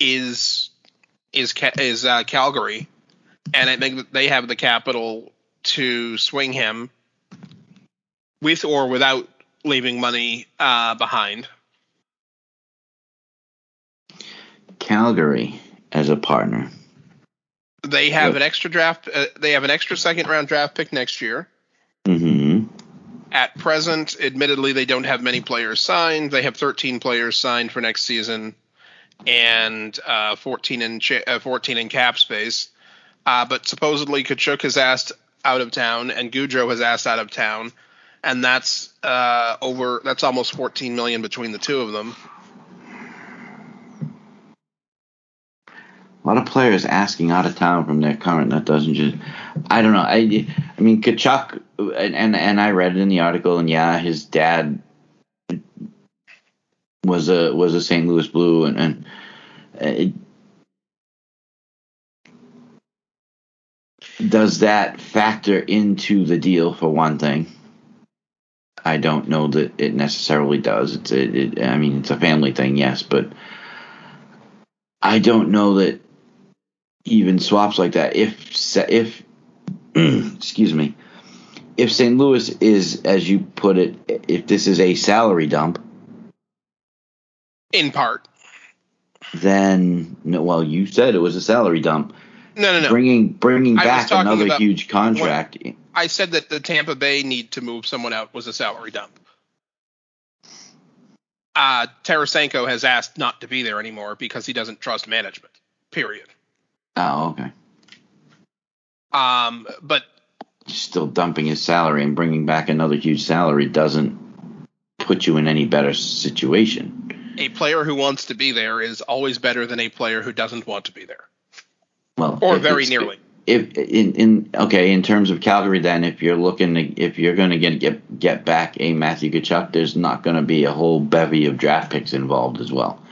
is Calgary. And I think that they have the capital to swing him with or without leaving money behind. Calgary as a partner. They have an extra draft. They have an extra second-round draft pick next year. Mm-hmm. At present, admittedly, they don't have many players signed. They have 13 players signed for next season and 14 in cap space. But supposedly Tkachuk has asked out of town and Goodrow has asked out of town, and that's almost $14 million between the two of them. A lot of players asking out of town from their current. That doesn't just – I don't know. I mean, Tkachuk – and I read it in the article, and yeah, his dad was a St. Louis Blue, and does that factor into the deal for one thing? I don't know that it necessarily does. It's a family thing, yes, but I don't know that even swaps like that. If excuse me, if St. Louis is, as you put it, if this is a salary dump, in part, then well, you said it was a salary dump. No. Bringing back another huge contract. I said that the Tampa Bay need to move someone out was a salary dump. Tarasenko has asked not to be there anymore because he doesn't trust management, period. Oh, okay. But still dumping his salary and bringing back another huge salary doesn't put you in any better situation. A player who wants to be there is always better than a player who doesn't want to be there. Well, or very nearly. In terms of Calgary, then if you're going to get back a Matthew Tkachuk, there's not going to be a whole bevy of draft picks involved as well.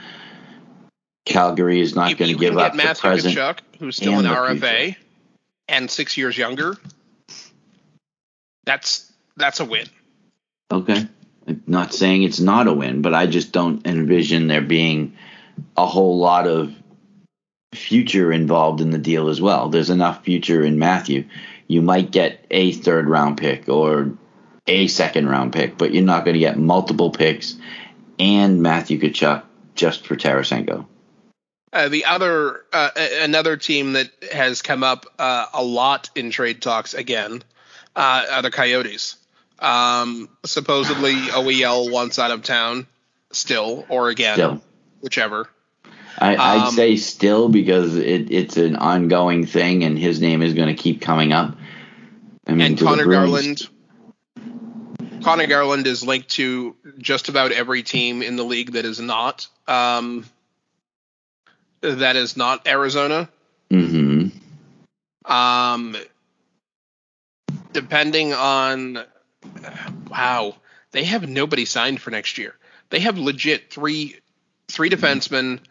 Calgary is not going to give up Matthew Tkachuk, who's still an RFA future, and 6 years younger. That's a win. Okay, I'm not saying it's not a win, but I just don't envision there being a whole lot of future involved in the deal as well. There's enough future in Matthew. You might get a third round pick or a second round pick, but you're not going to get multiple picks and Matthew Tkachuk just for Tarasenko. The other another team that has come up a lot in trade talks again are the Coyotes. Supposedly OEL wants out of town still or again, whichever. I'd say still because it's an ongoing thing, and his name is going to keep coming up. I mean, and Connor Garland is linked to just about every team in the league that is not Arizona. Mm-hmm. Depending on they have nobody signed for next year. They have legit three defensemen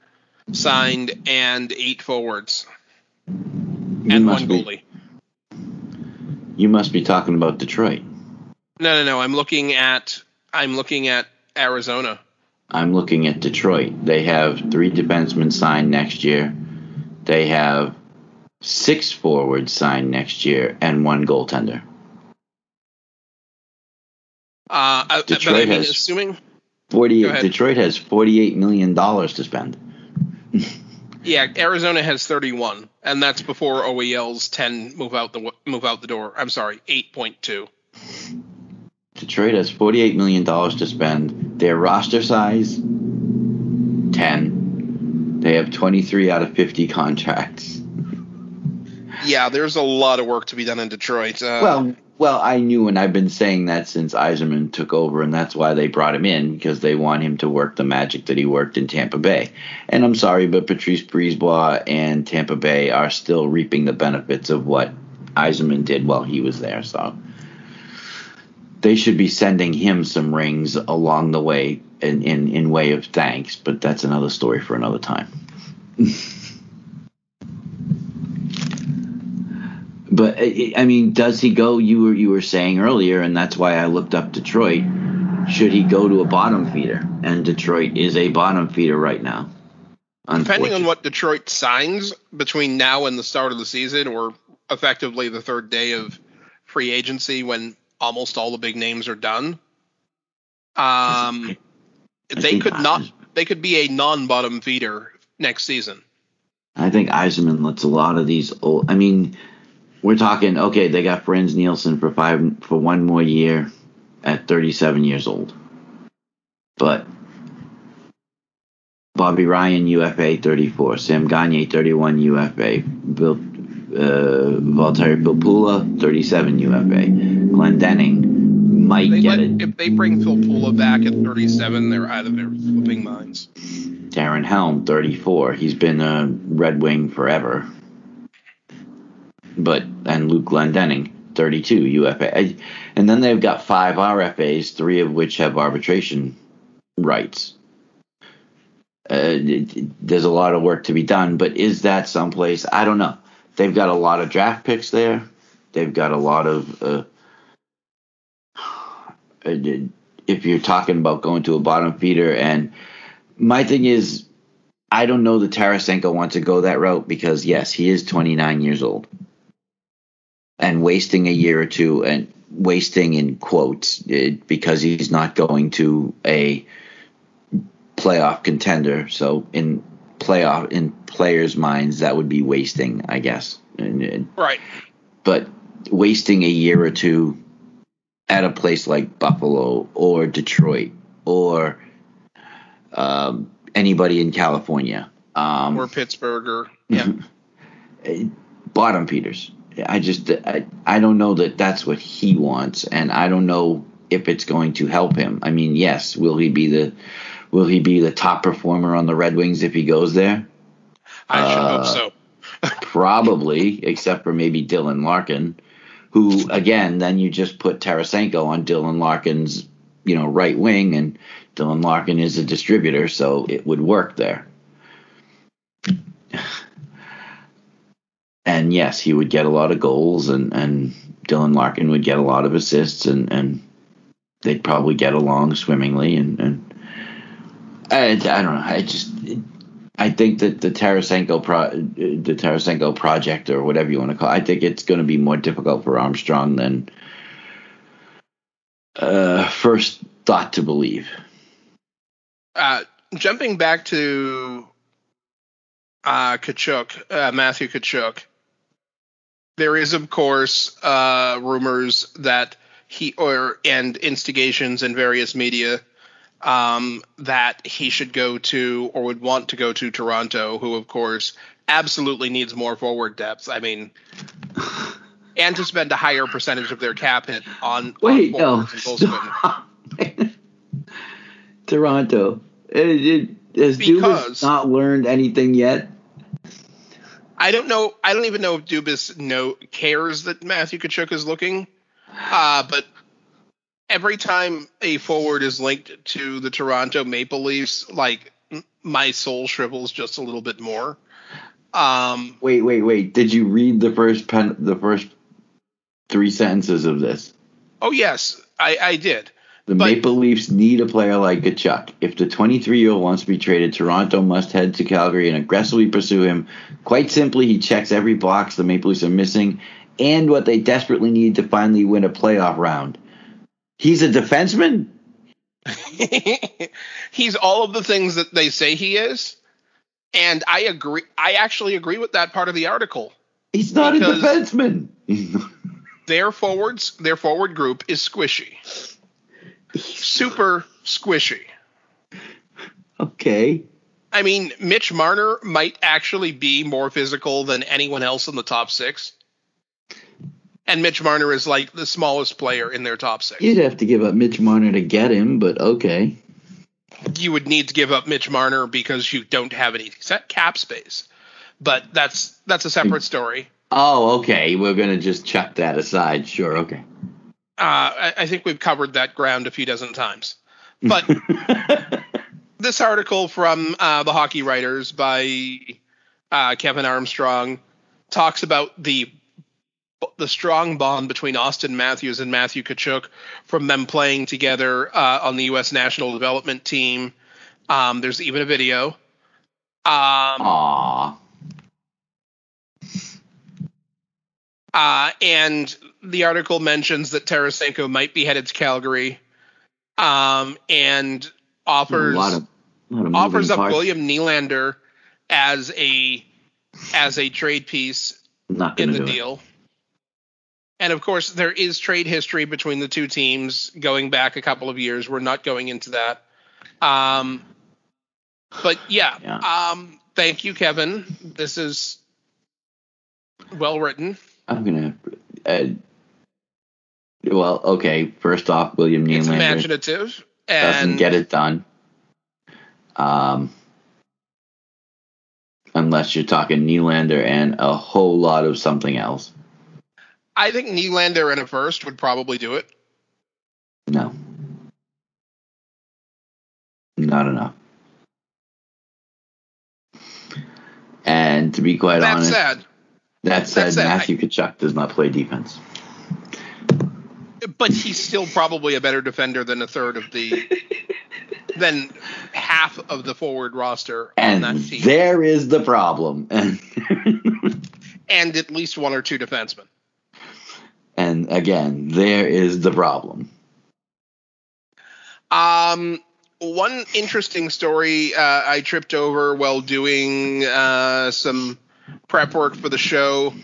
signed and 8 forwards and 1 goalie. You must be talking about Detroit. No. I'm looking at Arizona. I'm looking at Detroit. They have 3 defensemen signed next year. They have 6 forwards signed next year and 1 goaltender. Detroit has assuming 48. Detroit has $48 million to spend. Yeah, Arizona has 31, and that's before OEL's 10 move out the door. I'm sorry, 8.2. Detroit has $48 million to spend. Their roster size 10. They have 23 out of 50 contracts. Yeah, there's a lot of work to be done in Detroit. Well, I knew, and I've been saying that since Yzerman took over, and that's why they brought him in, because they want him to work the magic that he worked in Tampa Bay. And I'm sorry, but Patrice Brisebois and Tampa Bay are still reaping the benefits of what Yzerman did while he was there. So they should be sending him some rings along the way in way of thanks, but that's another story for another time. But, I mean, does he go? You were saying earlier, and that's why I looked up Detroit, should he go to a bottom feeder? And Detroit is a bottom feeder right now. Depending on what Detroit signs between now and the start of the season, or effectively the third day of free agency when almost all the big names are done, they could be a non-bottom feeder next season. I think Yzerman lets a lot of these old – I mean – we're talking, okay, they got Franz Nielsen for 1 more year at 37 years old. But Bobby Ryan, UFA, 34. Sam Gagner, 31, UFA. Valtteri Filppula, 37, UFA. Glenn Denning might get it. If they bring Filppula back at 37, they're out of their flipping minds. Darren Helm, 34. He's been a Red Wing forever. And Luke Glendening, 32 UFA. And then they've got 5 RFAs, 3 of which have arbitration rights. There's a lot of work to be done, but is that someplace? I don't know. They've got a lot of draft picks there. They've got a lot of if you're talking about going to a bottom feeder. And my thing is, I don't know that Tarasenko wants to go that route because, yes, he is 29 years old. And wasting a year or two, and wasting in quotes, because he's not going to a playoff contender. So in players' minds, that would be wasting, I guess. Right. But wasting a year or two at a place like Buffalo or Detroit or anybody in California. Or Pittsburgh or – yeah. Bottom feeders. I don't know that that's what he wants, and I don't know if it's going to help him. I mean, yes, will he be the top performer on the Red Wings if he goes there? I should hope so. Probably, except for maybe Dylan Larkin, who again, then you just put Tarasenko on Dylan Larkin's, right wing, and Dylan Larkin is a distributor, so it would work there. And yes, he would get a lot of goals, and Dylan Larkin would get a lot of assists, and they'd probably get along swimmingly. And I don't know. I think that the Tarasenko project, or whatever you want to call it, I think it's going to be more difficult for Armstrong than first thought to believe. Jumping back to Tkachuk, Matthew Tkachuk. There is, of course, rumors that and instigations in various media that he should go to, or would want to go to, Toronto, who, of course, absolutely needs more forward depth. I mean, and to spend a higher percentage of their cap hit on forwards and goalsmen. Toronto. Has Dubas not learned anything yet? I don't know. I don't even know if Dubas cares that Matthew Tkachuk is looking. But every time a forward is linked to the Toronto Maple Leafs, like, my soul shrivels just a little bit more. Wait! Did you read the first 3 sentences of this? Oh yes, I did. The Maple Leafs need a player like Tkachuk. If the 23-year-old wants to be traded, Toronto must head to Calgary and aggressively pursue him. Quite simply, he checks every box the Maple Leafs are missing and what they desperately need to finally win a playoff round. He's a defenseman? He's all of the things that they say he is. And I agree. I actually agree with that part of the article. He's not a defenseman. Their forward group is squishy. Super squishy. Okay. I mean, Mitch Marner might actually be more physical than anyone else in the top 6. And Mitch Marner is like the smallest player in their top 6. You'd have to give up Mitch Marner to get him, but okay. You would need to give up Mitch Marner because you don't have any cap space. But that's a separate story. Oh, okay. We're going to just chuck that aside. Sure, okay. I think we've covered that ground a few dozen times. But this article from the Hockey Writers by Kevin Armstrong talks about the strong bond between Austin Matthews and Matthew Tkachuk from them playing together on the U.S. National Development Team. There's even a video. And the article mentions that Tarasenko might be headed to Calgary, and offers up William Nylander as a trade piece in the deal. And of course, there is trade history between the two teams going back a couple of years. We're not going into that, but yeah. Thank you, Kevin. This is well written. I'm going to first off, William Nylander. It's imaginative. And doesn't get it done. unless you're talking Nylander and a whole lot of something else. I think Nylander and a first would probably do it. No. Not enough. And to be quite honest, that's sad. Matthew Tkachuk does not play defense. But he's still probably a better defender than than half of the forward roster on that team. There is the problem. And at least one or two defensemen. And again, there is the problem. One interesting story I tripped over while doing some prep work for the show.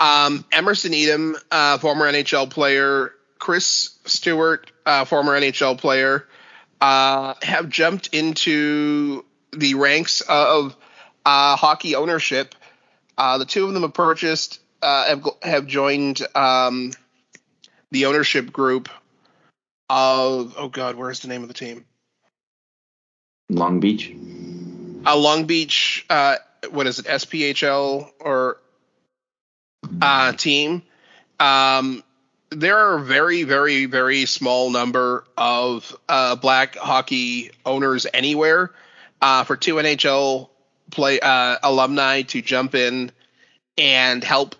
Emerson Edom, former NHL player, Chris Stewart, former NHL player, have jumped into the ranks of hockey ownership. The two of them have purchased, have joined the ownership group of, where's the name of the team? Long Beach? Long Beach, what is it, SPHL or team? There are a very, very, very small number of black hockey owners anywhere. For two NHL alumni to jump in and help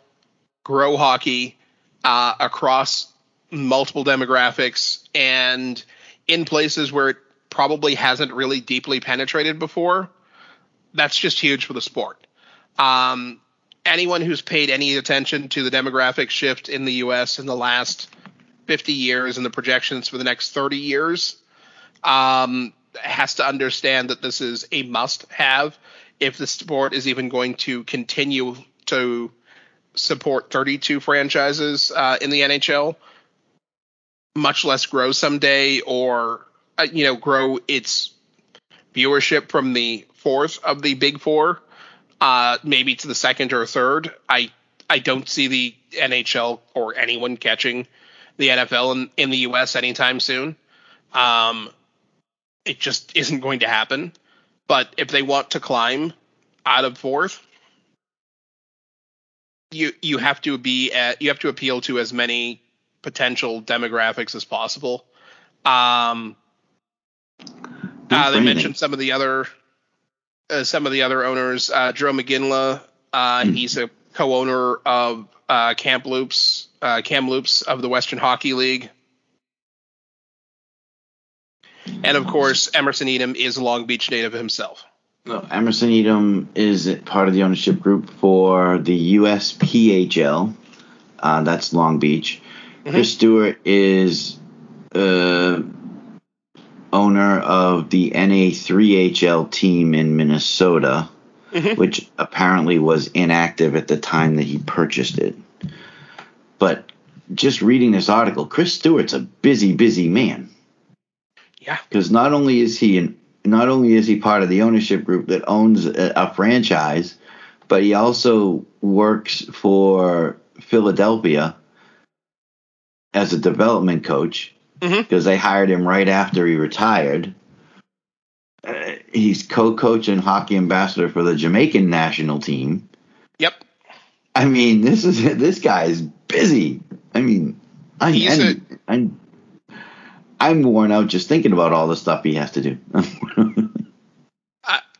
grow hockey across multiple demographics and in places where it probably hasn't really deeply penetrated before, that's just huge for the sport. Anyone who's paid any attention to the demographic shift in the U.S. in the last 50 years and the projections for the next 30 years has to understand that this is a must-have if the sport is even going to continue to support 32 franchises in the NHL, much less grow someday or grow its viewership from the fourth of the big four, maybe to the second or third. I don't see the NHL or anyone catching the NFL in the U.S. anytime soon. It just isn't going to happen. But if they want to climb out of fourth, you have to be you have to appeal to as many potential demographics as possible. They mentioned some of the other owners. Joe McGinley, he's a co-owner of Kamloops of the Western Hockey League, and of course Emerson Edom is a Long Beach native himself. Well, Emerson Edom is part of the ownership group for the USPHL. That's Long Beach. Mm-hmm. Chris Stewart is owner of the NA3HL team in Minnesota, mm-hmm. which apparently was inactive at the time that he purchased it. But just reading this article, Chris Stewart's a busy, busy man. Yeah. Because not only is he part of the ownership group that owns a franchise, but he also works for Philadelphia as a development coach. Because they hired him right after he retired. He's co-coach and hockey ambassador for the Jamaican national team. Yep. I mean, this guy is busy. I mean, I'm worn out just thinking about all the stuff he has to do.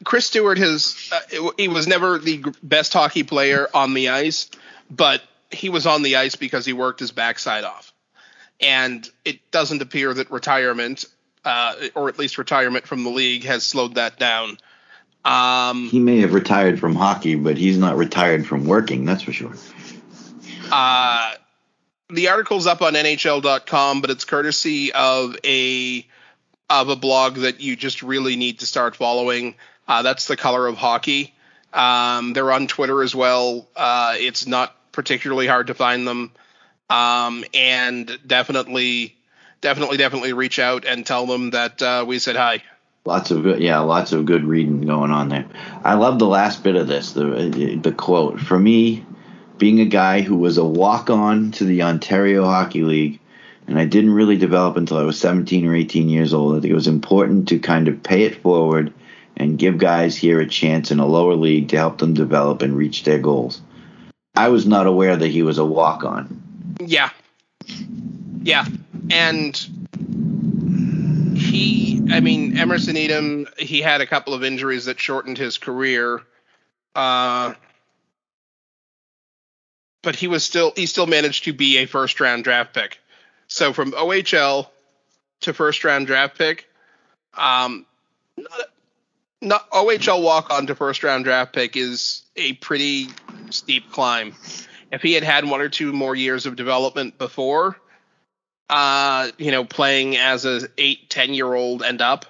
Chris Stewart he was never the best hockey player on the ice, but he was on the ice because he worked his backside off. And it doesn't appear that retirement, or at least retirement from the league, has slowed that down. He may have retired from hockey, but he's not retired from working, that's for sure. The article's up on NHL.com, but it's courtesy of a blog that you just really need to start following. That's The Color of Hockey. They're on Twitter as well. It's not particularly hard to find them. And definitely reach out and tell them that we said hi. Lots of good reading going on there. I love the last bit of this, the quote. For me, being a guy who was a walk-on to the Ontario Hockey League, and I didn't really develop until I was 17 or 18 years old, I think it was important to kind of pay it forward and give guys here a chance in a lower league to help them develop and reach their goals. I was not aware that he was a walk-on. Yeah. And Emerson Edom, he had a couple of injuries that shortened his career. But he still managed to be a first-round draft pick. So from OHL to first-round draft pick, not OHL walk-on to first-round draft pick is a pretty steep climb. If he had one or two more years of development before, playing as an 8-10-year-old and up,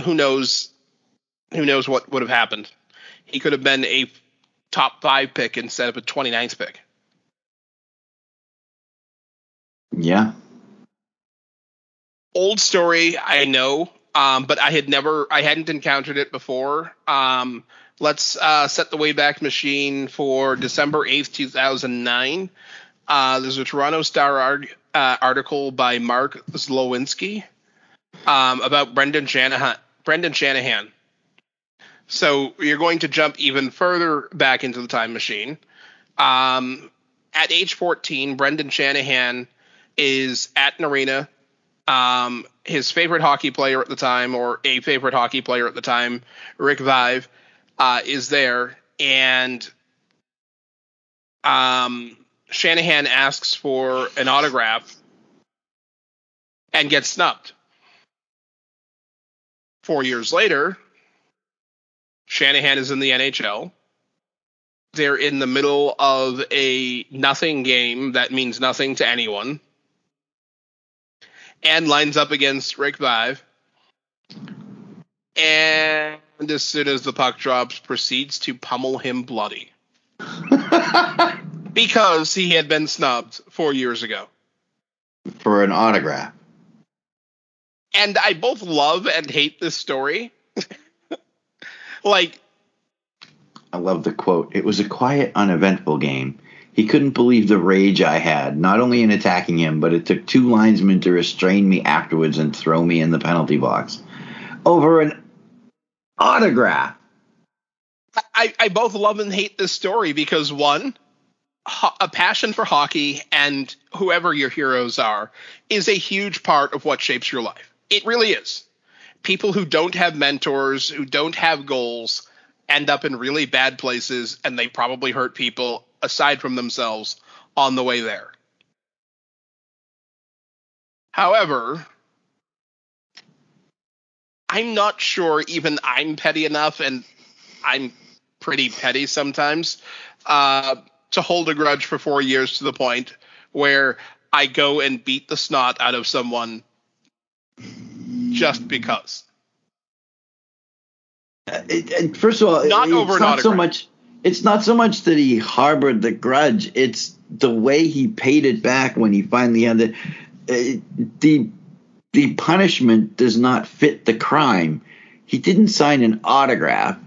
who knows what would have happened. He could have been a top 5 pick instead of a 29th pick. Yeah. Old story, I know, but I hadn't encountered it before. Let's set the Wayback Machine for December 8th, 2009. There's a Toronto Star article by Mark Zlowinski about Brendan Shanahan. So you're going to jump even further back into the time machine. At age 14, Brendan Shanahan is at an arena. A favorite hockey player at the time, Rick Vive, is there. And Shanahan asks for an autograph and gets snubbed. 4 years later, Shanahan is in the NHL. They're in the middle of a nothing game that means nothing to anyone. And lines up against Rick Vive. And as soon as the puck drops, proceeds to pummel him bloody. Because he had been snubbed 4 years ago. For an autograph. And I both love and hate this story. I love the quote. It was a quiet, uneventful game. He couldn't believe the rage I had, not only in attacking him, but it took two linesmen to restrain me afterwards and throw me in the penalty box. Over an autograph. I both love and hate this story because, one, a passion for hockey and whoever your heroes are is a huge part of what shapes your life. It really is. People who don't have mentors, who don't have goals, end up in really bad places, and they probably hurt people aside from themselves on the way there. However, I'm not sure even I'm petty enough, and I'm pretty petty sometimes, to hold a grudge for 4 years to the point where I go and beat the snot out of someone just because. First of all, it's not so much that he harbored the grudge. It's the way he paid it back when he finally had it. The punishment does not fit the crime. He didn't sign an autograph.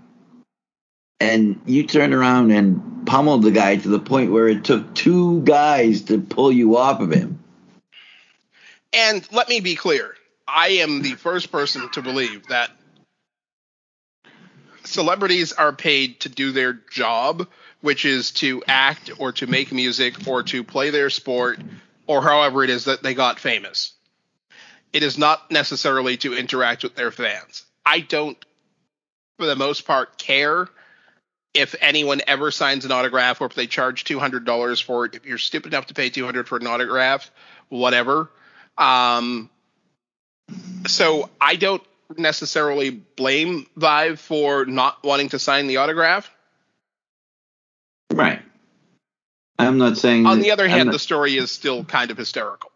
And you turned around and pummeled the guy to the point where it took two guys to pull you off of him. And let me be clear. I am the first person to believe that celebrities are paid to do their job, which is to act or to make music or to play their sport or however it is that they got famous. It is not necessarily to interact with their fans. I don't, for the most part, care if anyone ever signs an autograph or if they charge $200 for it. If you're stupid enough to pay $200 for an autograph, whatever. So I don't necessarily blame Vive for not wanting to sign the autograph. Right. I'm not saying... On the other hand, the story is still kind of hysterical.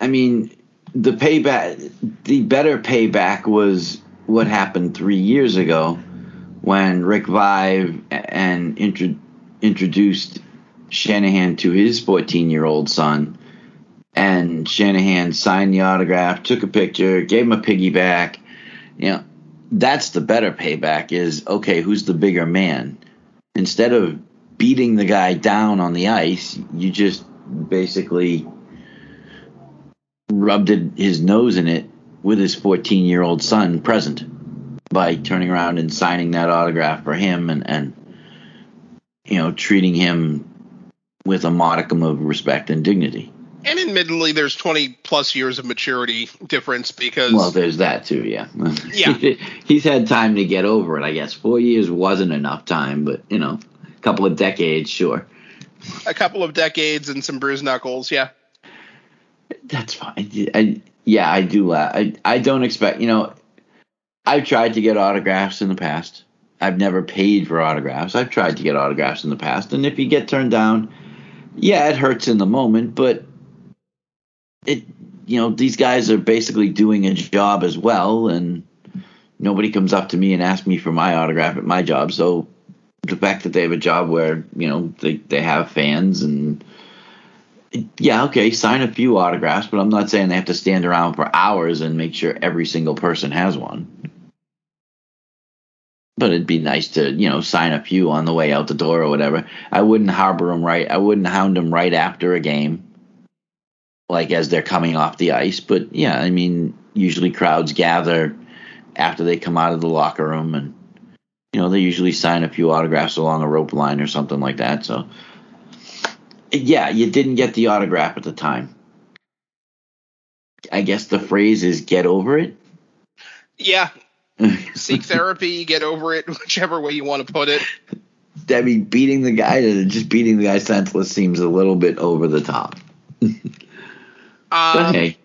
I mean, the better payback was what happened 3 years ago when Rick Vive and introduced Shanahan to his 14-year-old son. And Shanahan signed the autograph, took a picture, gave him a piggyback. You know, that's the better payback is, okay, who's the bigger man? Instead of beating the guy down on the ice, you just basically rubbed his nose in it with his 14-year-old son present. by turning around and signing that autograph for him and you know, treating him with a modicum of respect and dignity. And admittedly, there's 20-plus years of maturity difference because... Well, there's that, too, yeah. Yeah. He's had time to get over it, I guess. 4 years wasn't enough time, but, you know, a couple of decades, sure. A couple of decades and some bruised knuckles, yeah. That's fine. I do laugh. I don't expect... You know, I've tried to get autographs in the past. I've never paid for autographs. I've tried to get autographs in the past. And if you get turned down, yeah, it hurts in the moment, but... these guys are basically doing a job as well, and nobody comes up to me and asks me for my autograph at my job. So the fact that they have a job where, you know, they have fans and yeah, okay, sign a few autographs, but I'm not saying they have to stand around for hours and make sure every single person has one. But it'd be nice to, you know, sign a few on the way out the door or whatever. I wouldn't harbor them right. I wouldn't hound them right after a game. Like as they're coming off the ice. But yeah, I mean, usually crowds gather after they come out of the locker room and, you know, they usually sign a few autographs along a rope line or something like that. So yeah, you didn't get the autograph at the time. I guess the phrase is get over it. Yeah. Seek therapy, get over it, whichever way you want to put it. I mean, beating the guy senseless seems a little bit over the top. But hey,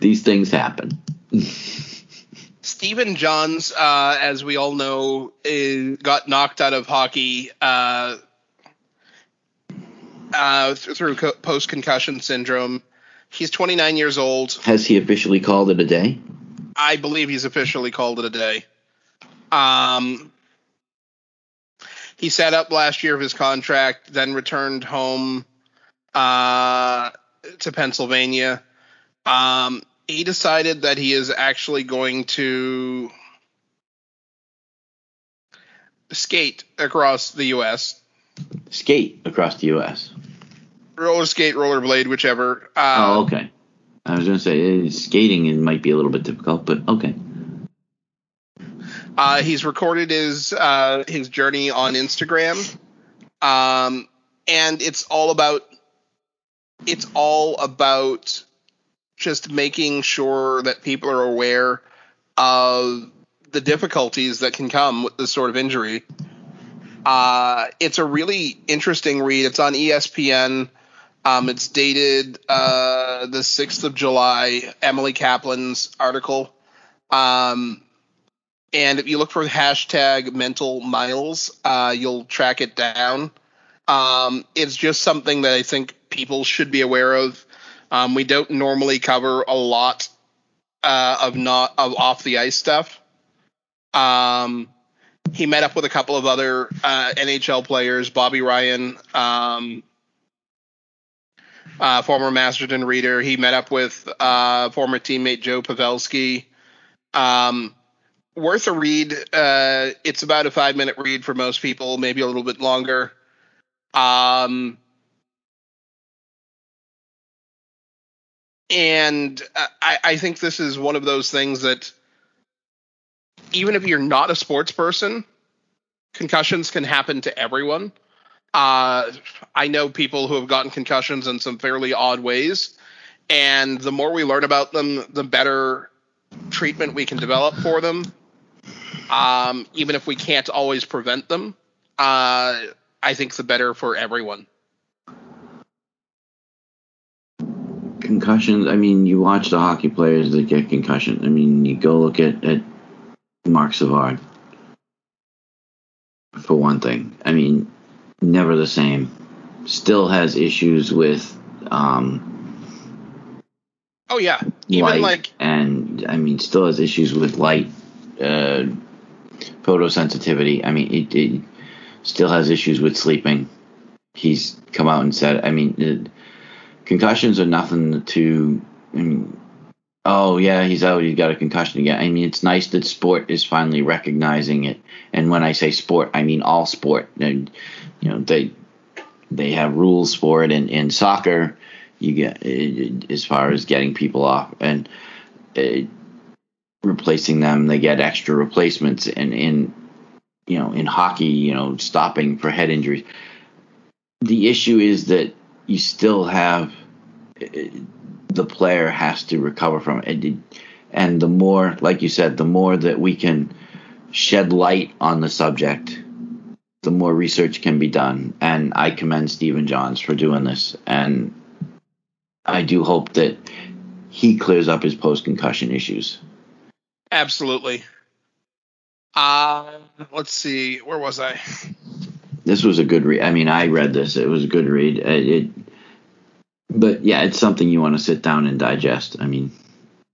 these things happen. Stephen Johns, as we all know, got knocked out of hockey through post-concussion syndrome. He's 29 years old. Has he officially called it a day? I believe he's officially called it a day. He sat up last year of his contract, then returned home to Pennsylvania. He decided that he is actually going to skate across the U.S. Roller skate, rollerblade, whichever. Okay. I was going to say, skating might be a little bit difficult, but okay. He's recorded his journey on Instagram. And it's all about just making sure that people are aware of the difficulties that can come with this sort of injury. It's a really interesting read. It's on ESPN. It's dated the 6th of July, Emily Kaplan's article. And if you look for #MentalMiles, you'll track it down. It's just something that I think people should be aware of. We don't normally cover a lot of off the ice stuff. He met up with a couple of other NHL players, Bobby Ryan, former Masterton reader. He met up with former teammate Joe Pavelski. Worth a read. It's about a 5-minute read for most people, maybe a little bit longer. And I think this is one of those things that even if you're not a sports person, concussions can happen to everyone. I know people who have gotten concussions in some fairly odd ways, and the more we learn about them, the better treatment we can develop for them, even if we can't always prevent them. I think the better for everyone. Concussions, I mean, you watch the hockey players that get concussion. I mean, you go look at Marc Savard, for one thing. I mean, never the same. Still has issues with oh, yeah. Even light. And, I mean, still has issues with light, photosensitivity. I mean, it still has issues with sleeping. He's come out and said, I mean, concussions are nothing to, I mean, oh, yeah, he's out, he's got a concussion again. I mean, it's nice that sport is finally recognizing it. And when I say sport, I mean all sport. And, you know, they have rules for it. And in soccer, you get, as far as getting people off. And replacing them. They get extra replacements, and in hockey, stopping for head injuries. The issue is that you still have the player has to recover from it. And the more, like you said, the more that we can shed light on the subject, the more research can be done. And I commend Stephen Johns for doing this. And I do hope that he clears up his post-concussion issues. Absolutely. Let's see. Where was I? This was a good read. I mean, I read this. It was a good read. But, yeah, it's something you want to sit down and digest. I mean,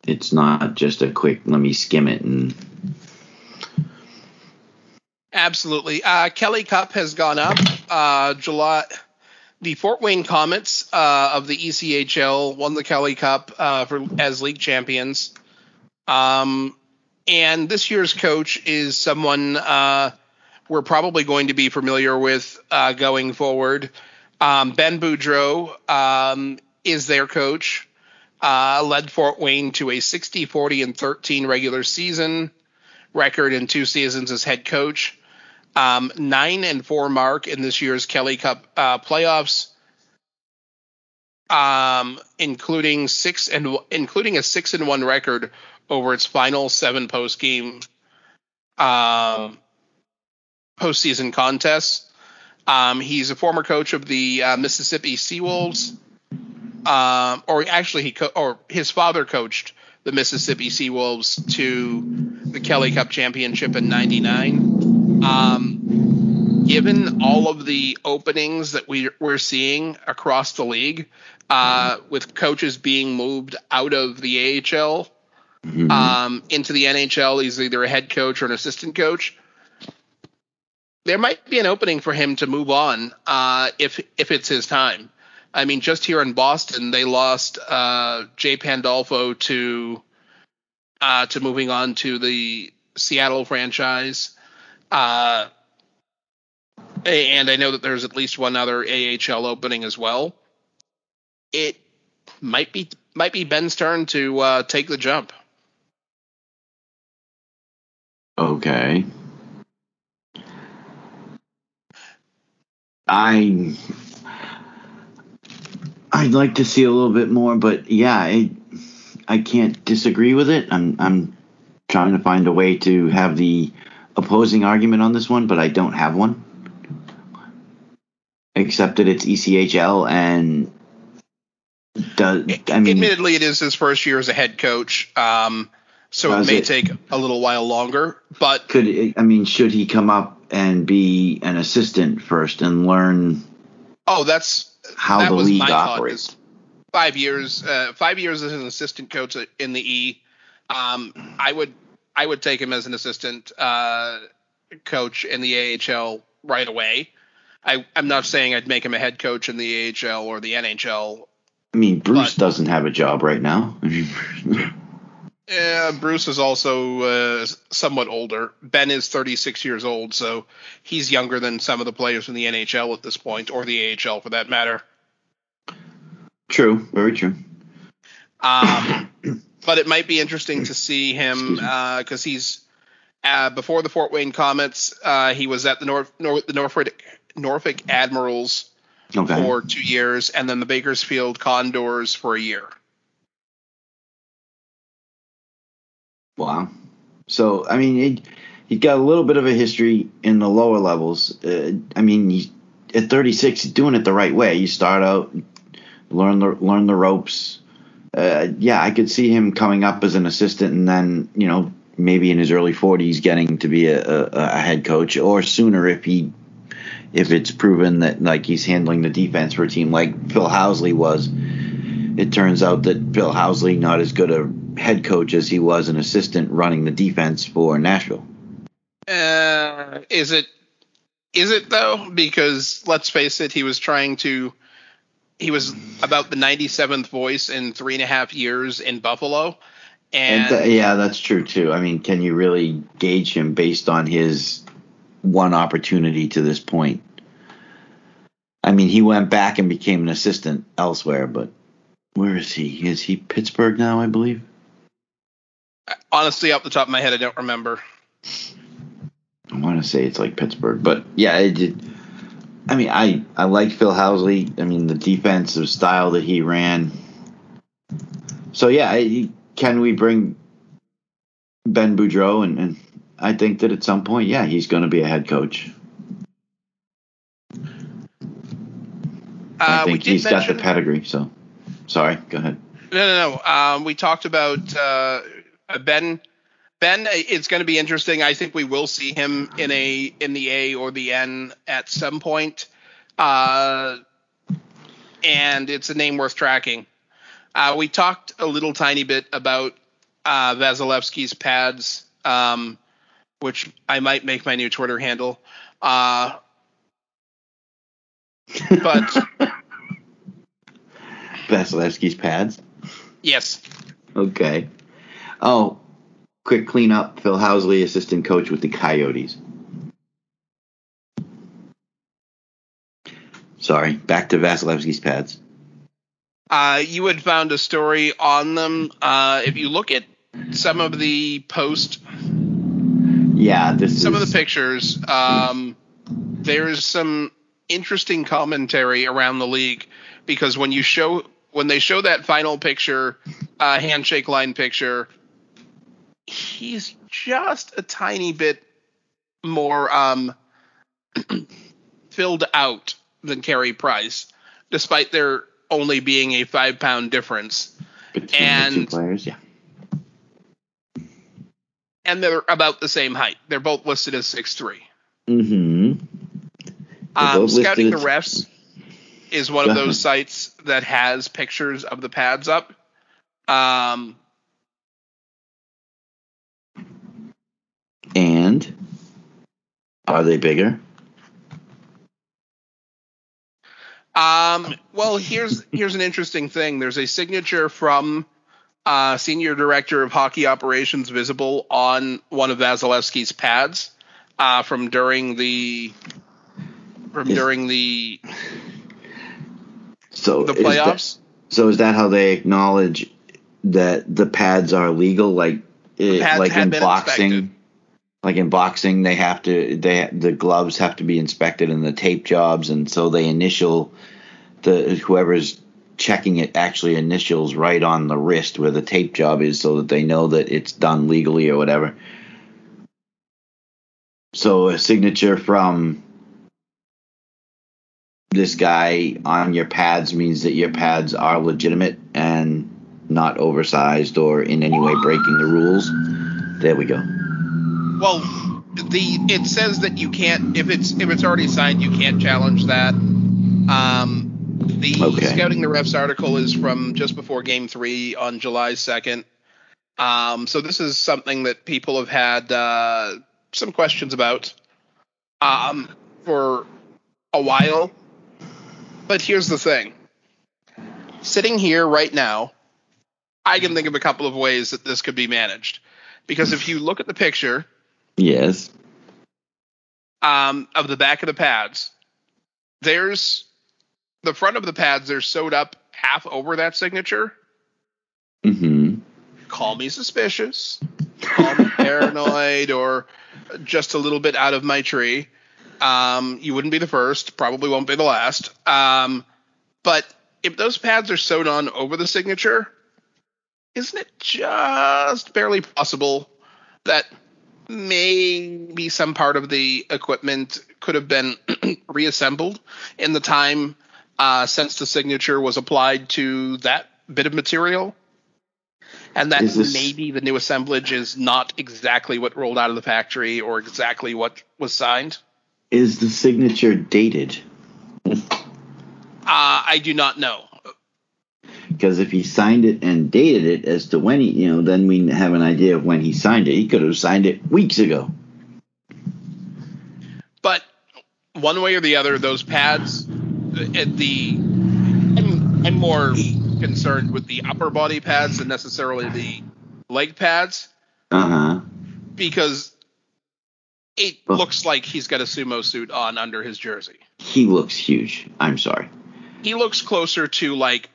it's not just a quick, let me skim it and... Absolutely. Kelly Cup has gone up. July, the Fort Wayne Comets of the ECHL won the Kelly Cup as league champions. And this year's coach is someone we're probably going to be familiar with going forward. Ben Boudreau is their coach. Led Fort Wayne to a 60-40-13 regular season record in two seasons as head coach. 9-4 mark in this year's Kelly Cup playoffs, including a 6-1 record over its final 7 postseason contests. He's a former coach of the Mississippi Seawolves, his father coached the Mississippi Seawolves to the Kelly Cup championship in '99. Given all of the openings that we're seeing across the league, with coaches being moved out of the AHL into the NHL, he's either a head coach or an assistant coach. There might be an opening for him to move on if it's his time. I mean, just here in Boston, they lost Jay Pandolfo to moving on to the Seattle franchise. And I know that there's at least one other AHL opening as well. It might be Ben's turn to take the jump. Okay. I'd like to see a little bit more, but yeah, I can't disagree with it. I'm trying to find a way to have the opposing argument on this one, but I don't have one. Except that it's ECHL and admittedly, it is his first year as a head coach, so it may take a little while longer. But should he come up and be an assistant first and learn? Oh, that's. How the league operates. 5 years, 5 years as an assistant coach in the E. I would take him as an assistant coach in the AHL right away. I'm not saying I'd make him a head coach in the AHL or the NHL. I mean, Bruce doesn't have a job right now. Bruce is also somewhat older. Ben is 36 years old, so he's younger than some of the players in the NHL at this point, or the AHL for that matter. True, very true. But it might be interesting to see him because he's before the Fort Wayne Comets, he was at the Norfolk Admirals for 2 years, and then the Bakersfield Condors for a year. Wow. So, I mean, he got a little bit of a history in the lower levels. At 36, he's doing it the right way. You start out, learn the ropes. I could see him coming up as an assistant and then, maybe in his early 40s getting to be a head coach, or sooner if it's proven that, like, he's handling the defense for a team like Phil Housley was. It turns out that Phil Housley, not as good a head coach as he was an assistant running the defense for Nashville. Is it though? Because let's face it, he was about the 97th voice in 3.5 years in Buffalo. And that's true too. I mean, can you really gauge him based on his one opportunity to this point? I mean, he went back and became an assistant elsewhere, but where is he? Is he Pittsburgh now, I believe? Honestly, off the top of my head, I don't remember. I want to say it's like Pittsburgh, but yeah, it did. I mean, I like Phil Housley. I mean, the defensive style that he ran. So yeah, can we bring Ben Boudreau? And I think that at some point, yeah, he's going to be a head coach. I think he's got the pedigree. So, sorry, go ahead. No. We talked about Ben. Ben, it's going to be interesting. I think we will see him in the A or the N at some point, and it's a name worth tracking. We talked a little tiny bit about Vasilevsky's pads, which I might make my new Twitter handle. But Vasilevsky's pads? Yes. Okay. Oh, quick cleanup. Phil Housley, assistant coach with the Coyotes. Sorry, back to Vasilevsky's pads. You had found a story on them. If you look at some of the posts, some of the pictures, there is some interesting commentary around the league, because when they show that final picture, handshake line picture, he's just a tiny bit more filled out than Carey Price, despite their only being a 5-pound difference. Between the two players, yeah. And they're about the same height. They're both listed as 6'3". Mm-hmm. Scouting the Refs is one of those sites that has pictures of the pads up. And are they bigger? Well, here's an interesting thing. There's a signature from Senior Director of Hockey Operations visible on one of Vasilevsky's pads during the playoffs. So is that how they acknowledge that the pads are legal? Like in boxing, they have to the gloves have to be inspected and the tape jobs, and so they initial whoever's checking it actually initials right on the wrist where the tape job is, so that they know that it's done legally or whatever. So a signature from this guy on your pads means that your pads are legitimate and not oversized or in any way breaking the rules. There we go. Well, it says that you can't, if it's already signed, you can't challenge that. Scouting the Refs article is from just before Game 3 on July 2nd. So this is something that people have had some questions about for a while. But here's the thing. Sitting here right now, I can think of a couple of ways that this could be managed. Because if you look at the picture, yes, of the back of the pads, there's the front of the pads. They're sewed up half over that signature. Mm-hmm. Call me suspicious. Call me paranoid or just a little bit out of my tree. You wouldn't be the first, probably won't be the last. But if those pads are sewed on over the signature, isn't it just barely possible that maybe some part of the equipment could have been reassembled in the time since the signature was applied to that bit of material? And that maybe the new assemblage is not exactly what rolled out of the factory or exactly what was signed? Is the signature dated? I do not know. Because if he signed it and dated it as to when he, then we have an idea of when he signed it. He could have signed it weeks ago. But one way or the other, those pads, I'm more concerned with the upper body pads than necessarily the leg pads. Uh-huh. Because it looks like he's got a sumo suit on under his jersey. He looks huge. I'm sorry. He looks closer to like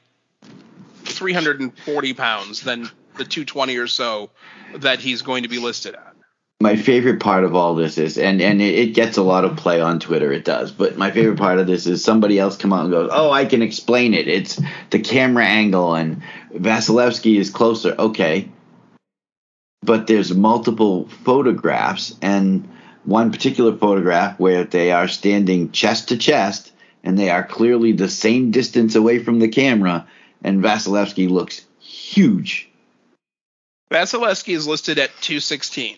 340 pounds than the 220 or so that he's going to be listed at. My favorite part of all this is, and it gets a lot of play on Twitter, it does, but my favorite part of this is somebody else come out and goes, oh, I can explain it. It's the camera angle and Vasilevskiy is closer. Okay. But there's multiple photographs and one particular photograph where they are standing chest to chest and they are clearly the same distance away from the camera and Vasilevskiy looks huge. Vasilevskiy is listed at 216.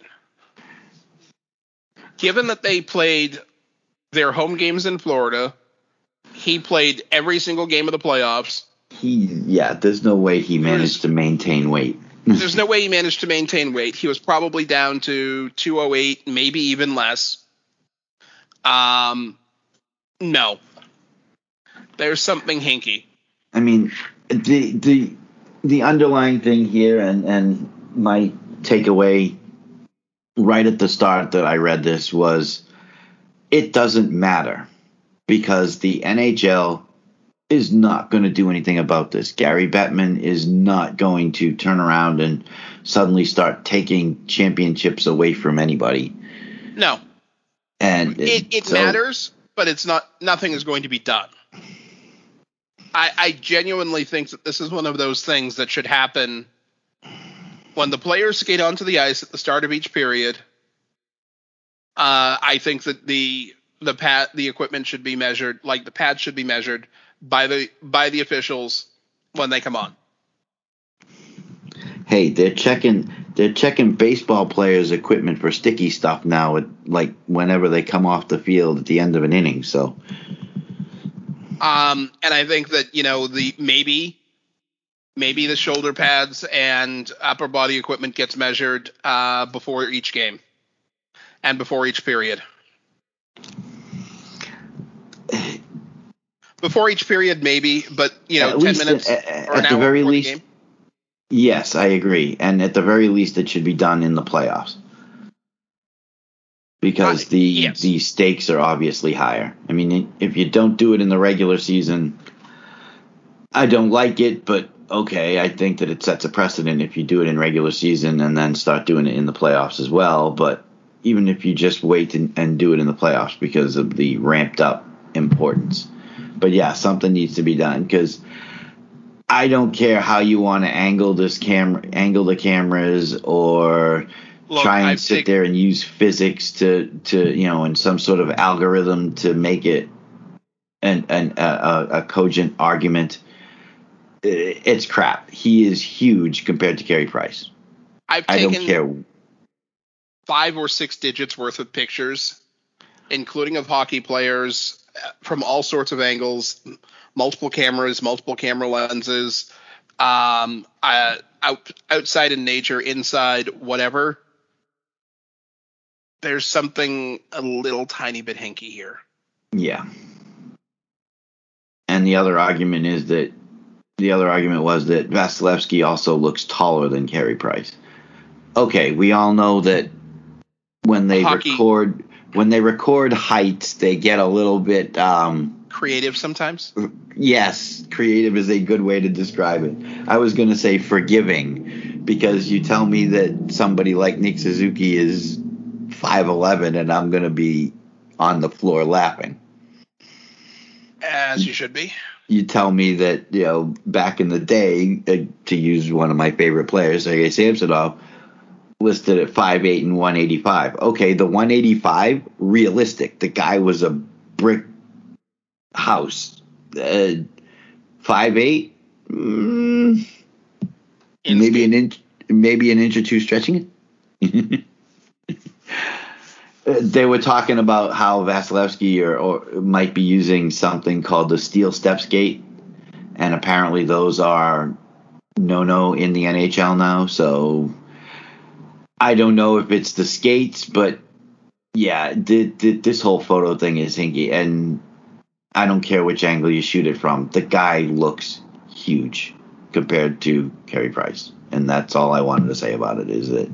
Given that they played their home games in Florida, he played every single game of the playoffs. There's no way he managed to maintain weight. There's no way he managed to maintain weight. He was probably down to 208, maybe even less. No. There's something hinky. I mean, the underlying thing here and my takeaway right at the start that I read this was it doesn't matter because the NHL is not going to do anything about this. Gary Bettman is not going to turn around and suddenly start taking championships away from anybody. No. And it matters, but it's not. Nothing is going to be done. I genuinely think that this is one of those things that should happen when the players skate onto the ice at the start of each period. I think that the equipment should be measured, like the pads should be measured by the officials when they come on. Hey, they're checking baseball players' equipment for sticky stuff now, like whenever they come off the field at the end of an inning. So, and I think that Maybe the shoulder pads and upper body equipment gets measured before each game and before each period. Before each period, maybe, but, 10 minutes or an hour before the game. Yes, I agree. And at the very least, it should be done in the playoffs because the stakes are obviously higher. I mean, if you don't do it in the regular season, I don't like it, but okay, I think that it sets a precedent if you do it in regular season and then start doing it in the playoffs as well. But even if you just wait and do it in the playoffs because of the ramped up importance. But yeah, something needs to be done because I don't care how you want to angle the cameras or try and sit there and use physics to and some sort of algorithm to make it a cogent argument. It's crap. He is huge compared to Carey Price. I don't care. 5 or 6 digits worth of pictures, including of hockey players from all sorts of angles, multiple cameras, multiple camera lenses, outside in nature, inside, whatever. There's something a little tiny bit hinky here. Yeah. And the other argument was that Vasilevskiy also looks taller than Carey Price. Okay, we all know that when they record heights, they get a little bit creative sometimes. Yes, creative is a good way to describe it. I was going to say forgiving because you tell me that somebody like Nick Suzuki is 5'11", and I'm going to be on the floor laughing. As you should be. You tell me that, back in the day, to use one of my favorite players, Sergei Samsonov, listed at 5'8" and 185. Okay, the 185, realistic. The guy was a brick house. 5'8", maybe an inch or two stretching it. They were talking about how Vasilevskiy or might be using something called the steel steps gate, and apparently those are no-no in the NHL now. So I don't know if it's the skates, but yeah, this whole photo thing is hinky, and I don't care which angle you shoot it from. The guy looks huge compared to Carey Price. And that's all I wanted to say about it is that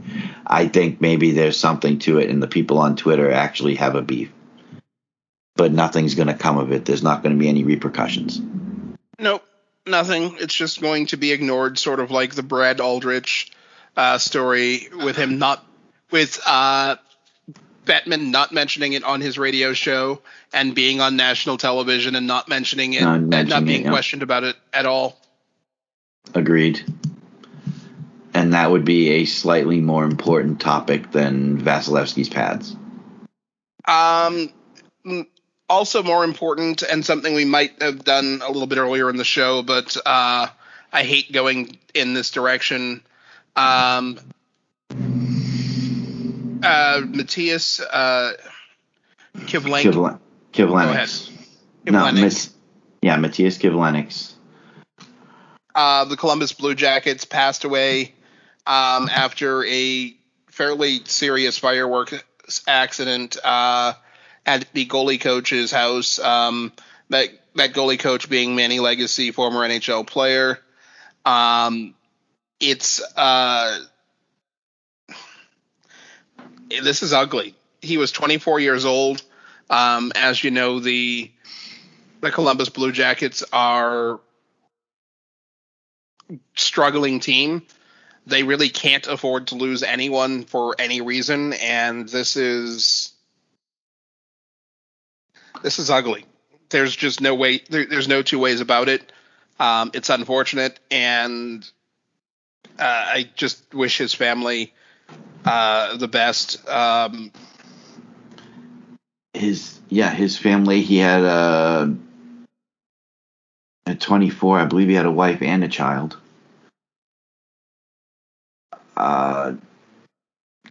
I think maybe there's something to it and the people on Twitter actually have a beef. But nothing's going to come of it. There's not going to be any repercussions. Nope. Nothing. It's just going to be ignored, sort of like the Brad Aldrich story with him not with Bettman not mentioning it on his radio show and being on national television and not mentioning it and not being questioned about it at all. Agreed. And that would be a slightly more important topic than Vasilevsky's pads. Also more important, and something we might have done a little bit earlier in the show, but I hate going in this direction. Matthias Kivlenix. Matthias Kivlenix. The Columbus Blue Jackets passed away after a fairly serious fireworks accident at the goalie coach's house. That goalie coach being Manny Legacy, former NHL player. This is ugly. He was 24 years old. As you know, the Columbus Blue Jackets are a struggling team. They really can't afford to lose anyone for any reason, and this is ugly. There's just no way. There's no two ways about it. It's unfortunate, and I just wish his family the best. His family. He had at 24, I believe he had a wife and a child.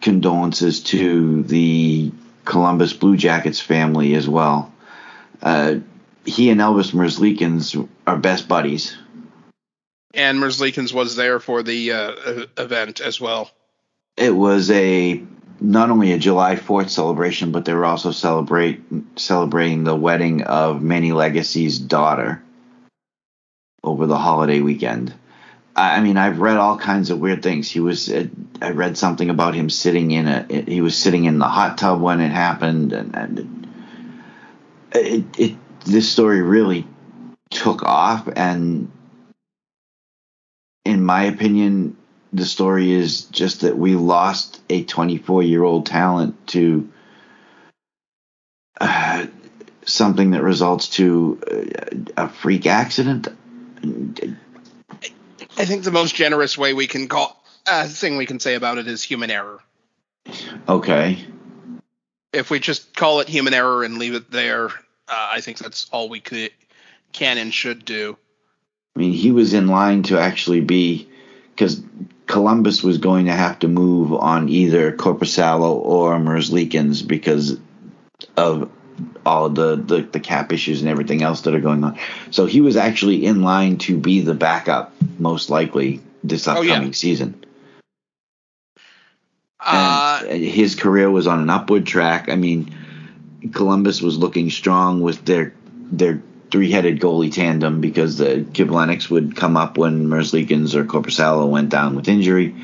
Condolences to the Columbus Blue Jackets family as well. He and Elvis Merzlikins are best buddies, and Merzlikins was there for the event as well. It was not only a July 4th celebration, but they were also celebrating the wedding of Manny Legacy's daughter over the holiday weekend. I mean, I've read all kinds of weird things. I read something about him sitting in the hot tub when it happened, and this story really took off, and in my opinion, the story is just that we lost a 24-year-old talent to something that results to a freak accident. I think the most generous way we can thing we can say about it is human error. Okay. If we just call it human error and leave it there, I think that's all we can and should do. I mean, he was in line to actually be, because Columbus was going to have to move on either Korpisalo or Merzlikins because of all the cap issues and everything else that are going on. So he was actually in line to be the backup, most likely, this upcoming season. And his career was on an upward track. I mean, Columbus was looking strong with their three-headed goalie tandem, because the Kivlenix would come up when Merzlikins or Korpisalo went down with injury,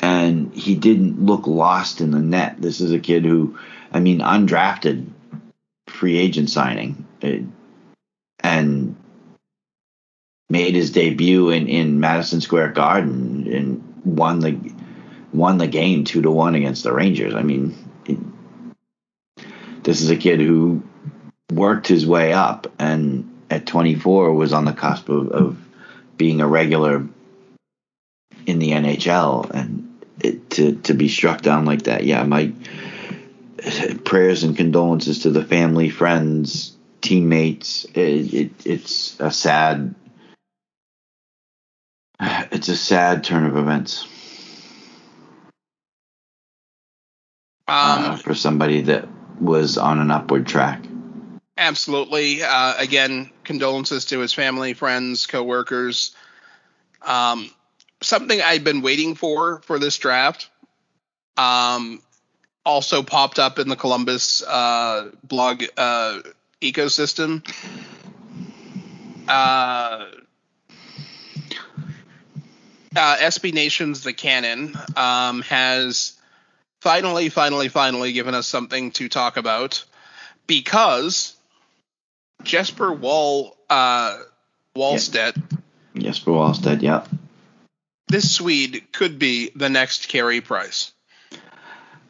and he didn't look lost in the net. This is a kid who, I mean, undrafted free agent signing, and made his debut in Madison Square Garden and won the game 2-1 against the Rangers. I mean, this is a kid who worked his way up, and at 24 was on the cusp of being a regular in the NHL, and to be struck down like that. Yeah, my prayers and condolences to the family, friends, teammates. It's a sad turn of events for somebody that was on an upward track. Absolutely. Again, condolences to his family, friends, coworkers. Something I've been waiting for this draft also popped up in the Columbus blog ecosystem. SB Nation's The Cannon has finally given us something to talk about, because Jesper Wallstedt Jesper Wallstedt, yeah. This Swede could be the next Carey Price.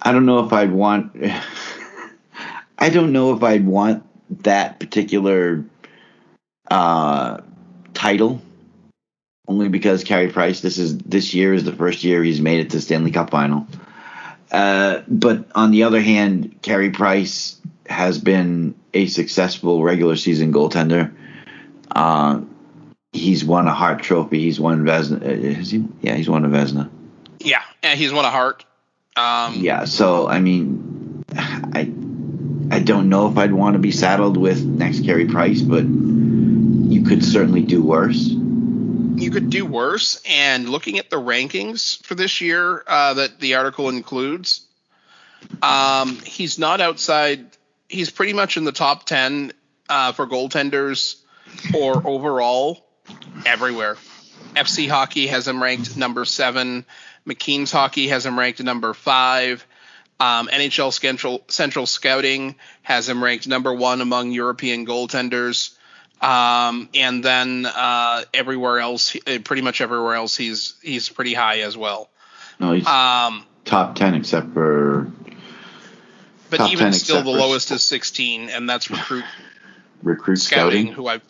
I don't know if I'd want – I don't know if I'd want that particular title, only because Carey Price, this year is the first year he's made it to Stanley Cup final. But on the other hand, Carey Price has been a successful regular season goaltender. He's won a Hart Trophy. He's won Vezina. Has he? Yeah, he's won a Vezina. Yeah, and he's won a Hart. Yeah, so, I mean, I don't know if I'd want to be saddled with next Carey Price, but you could certainly do worse. You could do worse, and looking at the rankings for this year that the article includes, he's not outside. He's pretty much in the top 10 for goaltenders or overall everywhere. FC Hockey has him ranked number 7. McKean's Hockey has him ranked number 5. NHL Central Scouting has him ranked number 1 among European goaltenders. And then everywhere else, pretty much everywhere else, he's pretty high as well. No, he's top 10 except for. But even still, the lowest is 16, and that's recruit scouting, who I've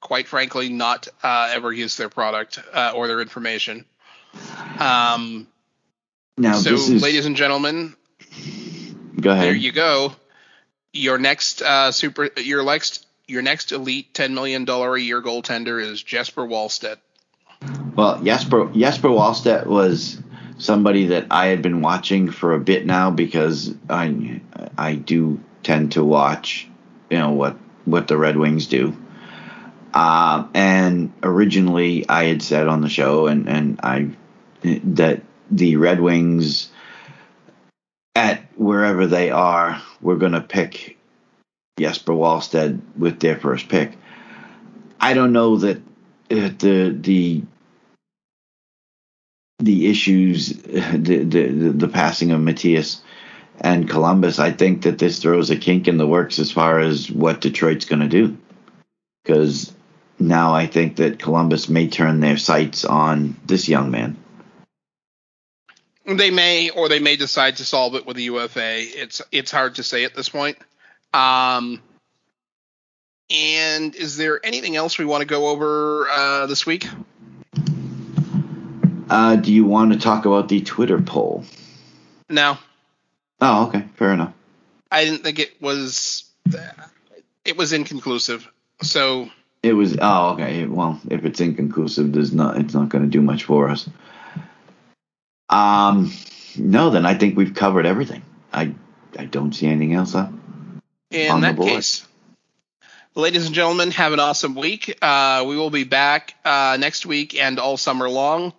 quite frankly not ever used their product or their information. Now, so, ladies and gentlemen, go ahead. There you go. Your next Your next elite $10 million a year goaltender is Jesper Wallstedt. Well, Jesper Wallstedt was somebody that I had been watching for a bit now, because I do tend to watch, you know, what the Red Wings do. And originally I had said on the show that the Red Wings, at wherever they are, were going to pick Jesper Wallstedt with their first pick. I don't know that the issues, the passing of Matias and Columbus, I think that this throws a kink in the works as far as what Detroit's going to do. Because now I think that Columbus may turn their sights on this young man. They may decide to solve it with a UFA. It's hard to say at this point. And is there anything else we want to go over this week? Do you want to talk about the Twitter poll? No. Oh, okay. Fair enough. I didn't think it was inconclusive. So it was. Oh, okay. Well, if it's inconclusive, it's not going to do much for us. No, then I think we've covered everything. I don't see anything else up. In that case, ladies and gentlemen, have an awesome week. We will be back next week and all summer long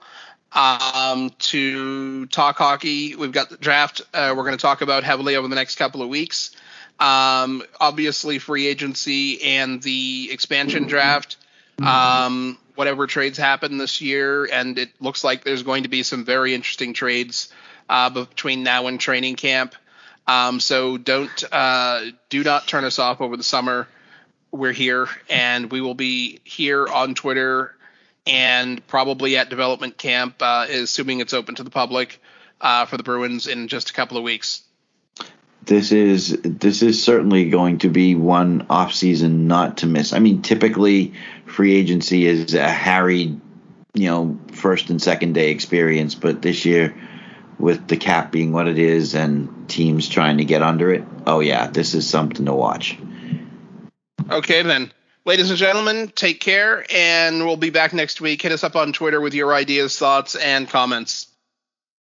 to talk hockey. We've got the draft we're going to talk about heavily over the next couple of weeks. Obviously, free agency and the expansion draft, whatever trades happen this year. And it looks like there's going to be some very interesting trades between now and training camp. So do not turn us off over the summer. We're here, and we will be here on Twitter and probably at development camp, assuming it's open to the public, for the Bruins in just a couple of weeks. This is certainly going to be one off season not to miss. I mean, typically free agency is a harried, first and second day experience, but this year, with the cap being what it is and teams trying to get under it, oh yeah, this is something to watch. Okay then, ladies and gentlemen, take care, and we'll be back next week. Hit us up on Twitter with your ideas, thoughts, and comments.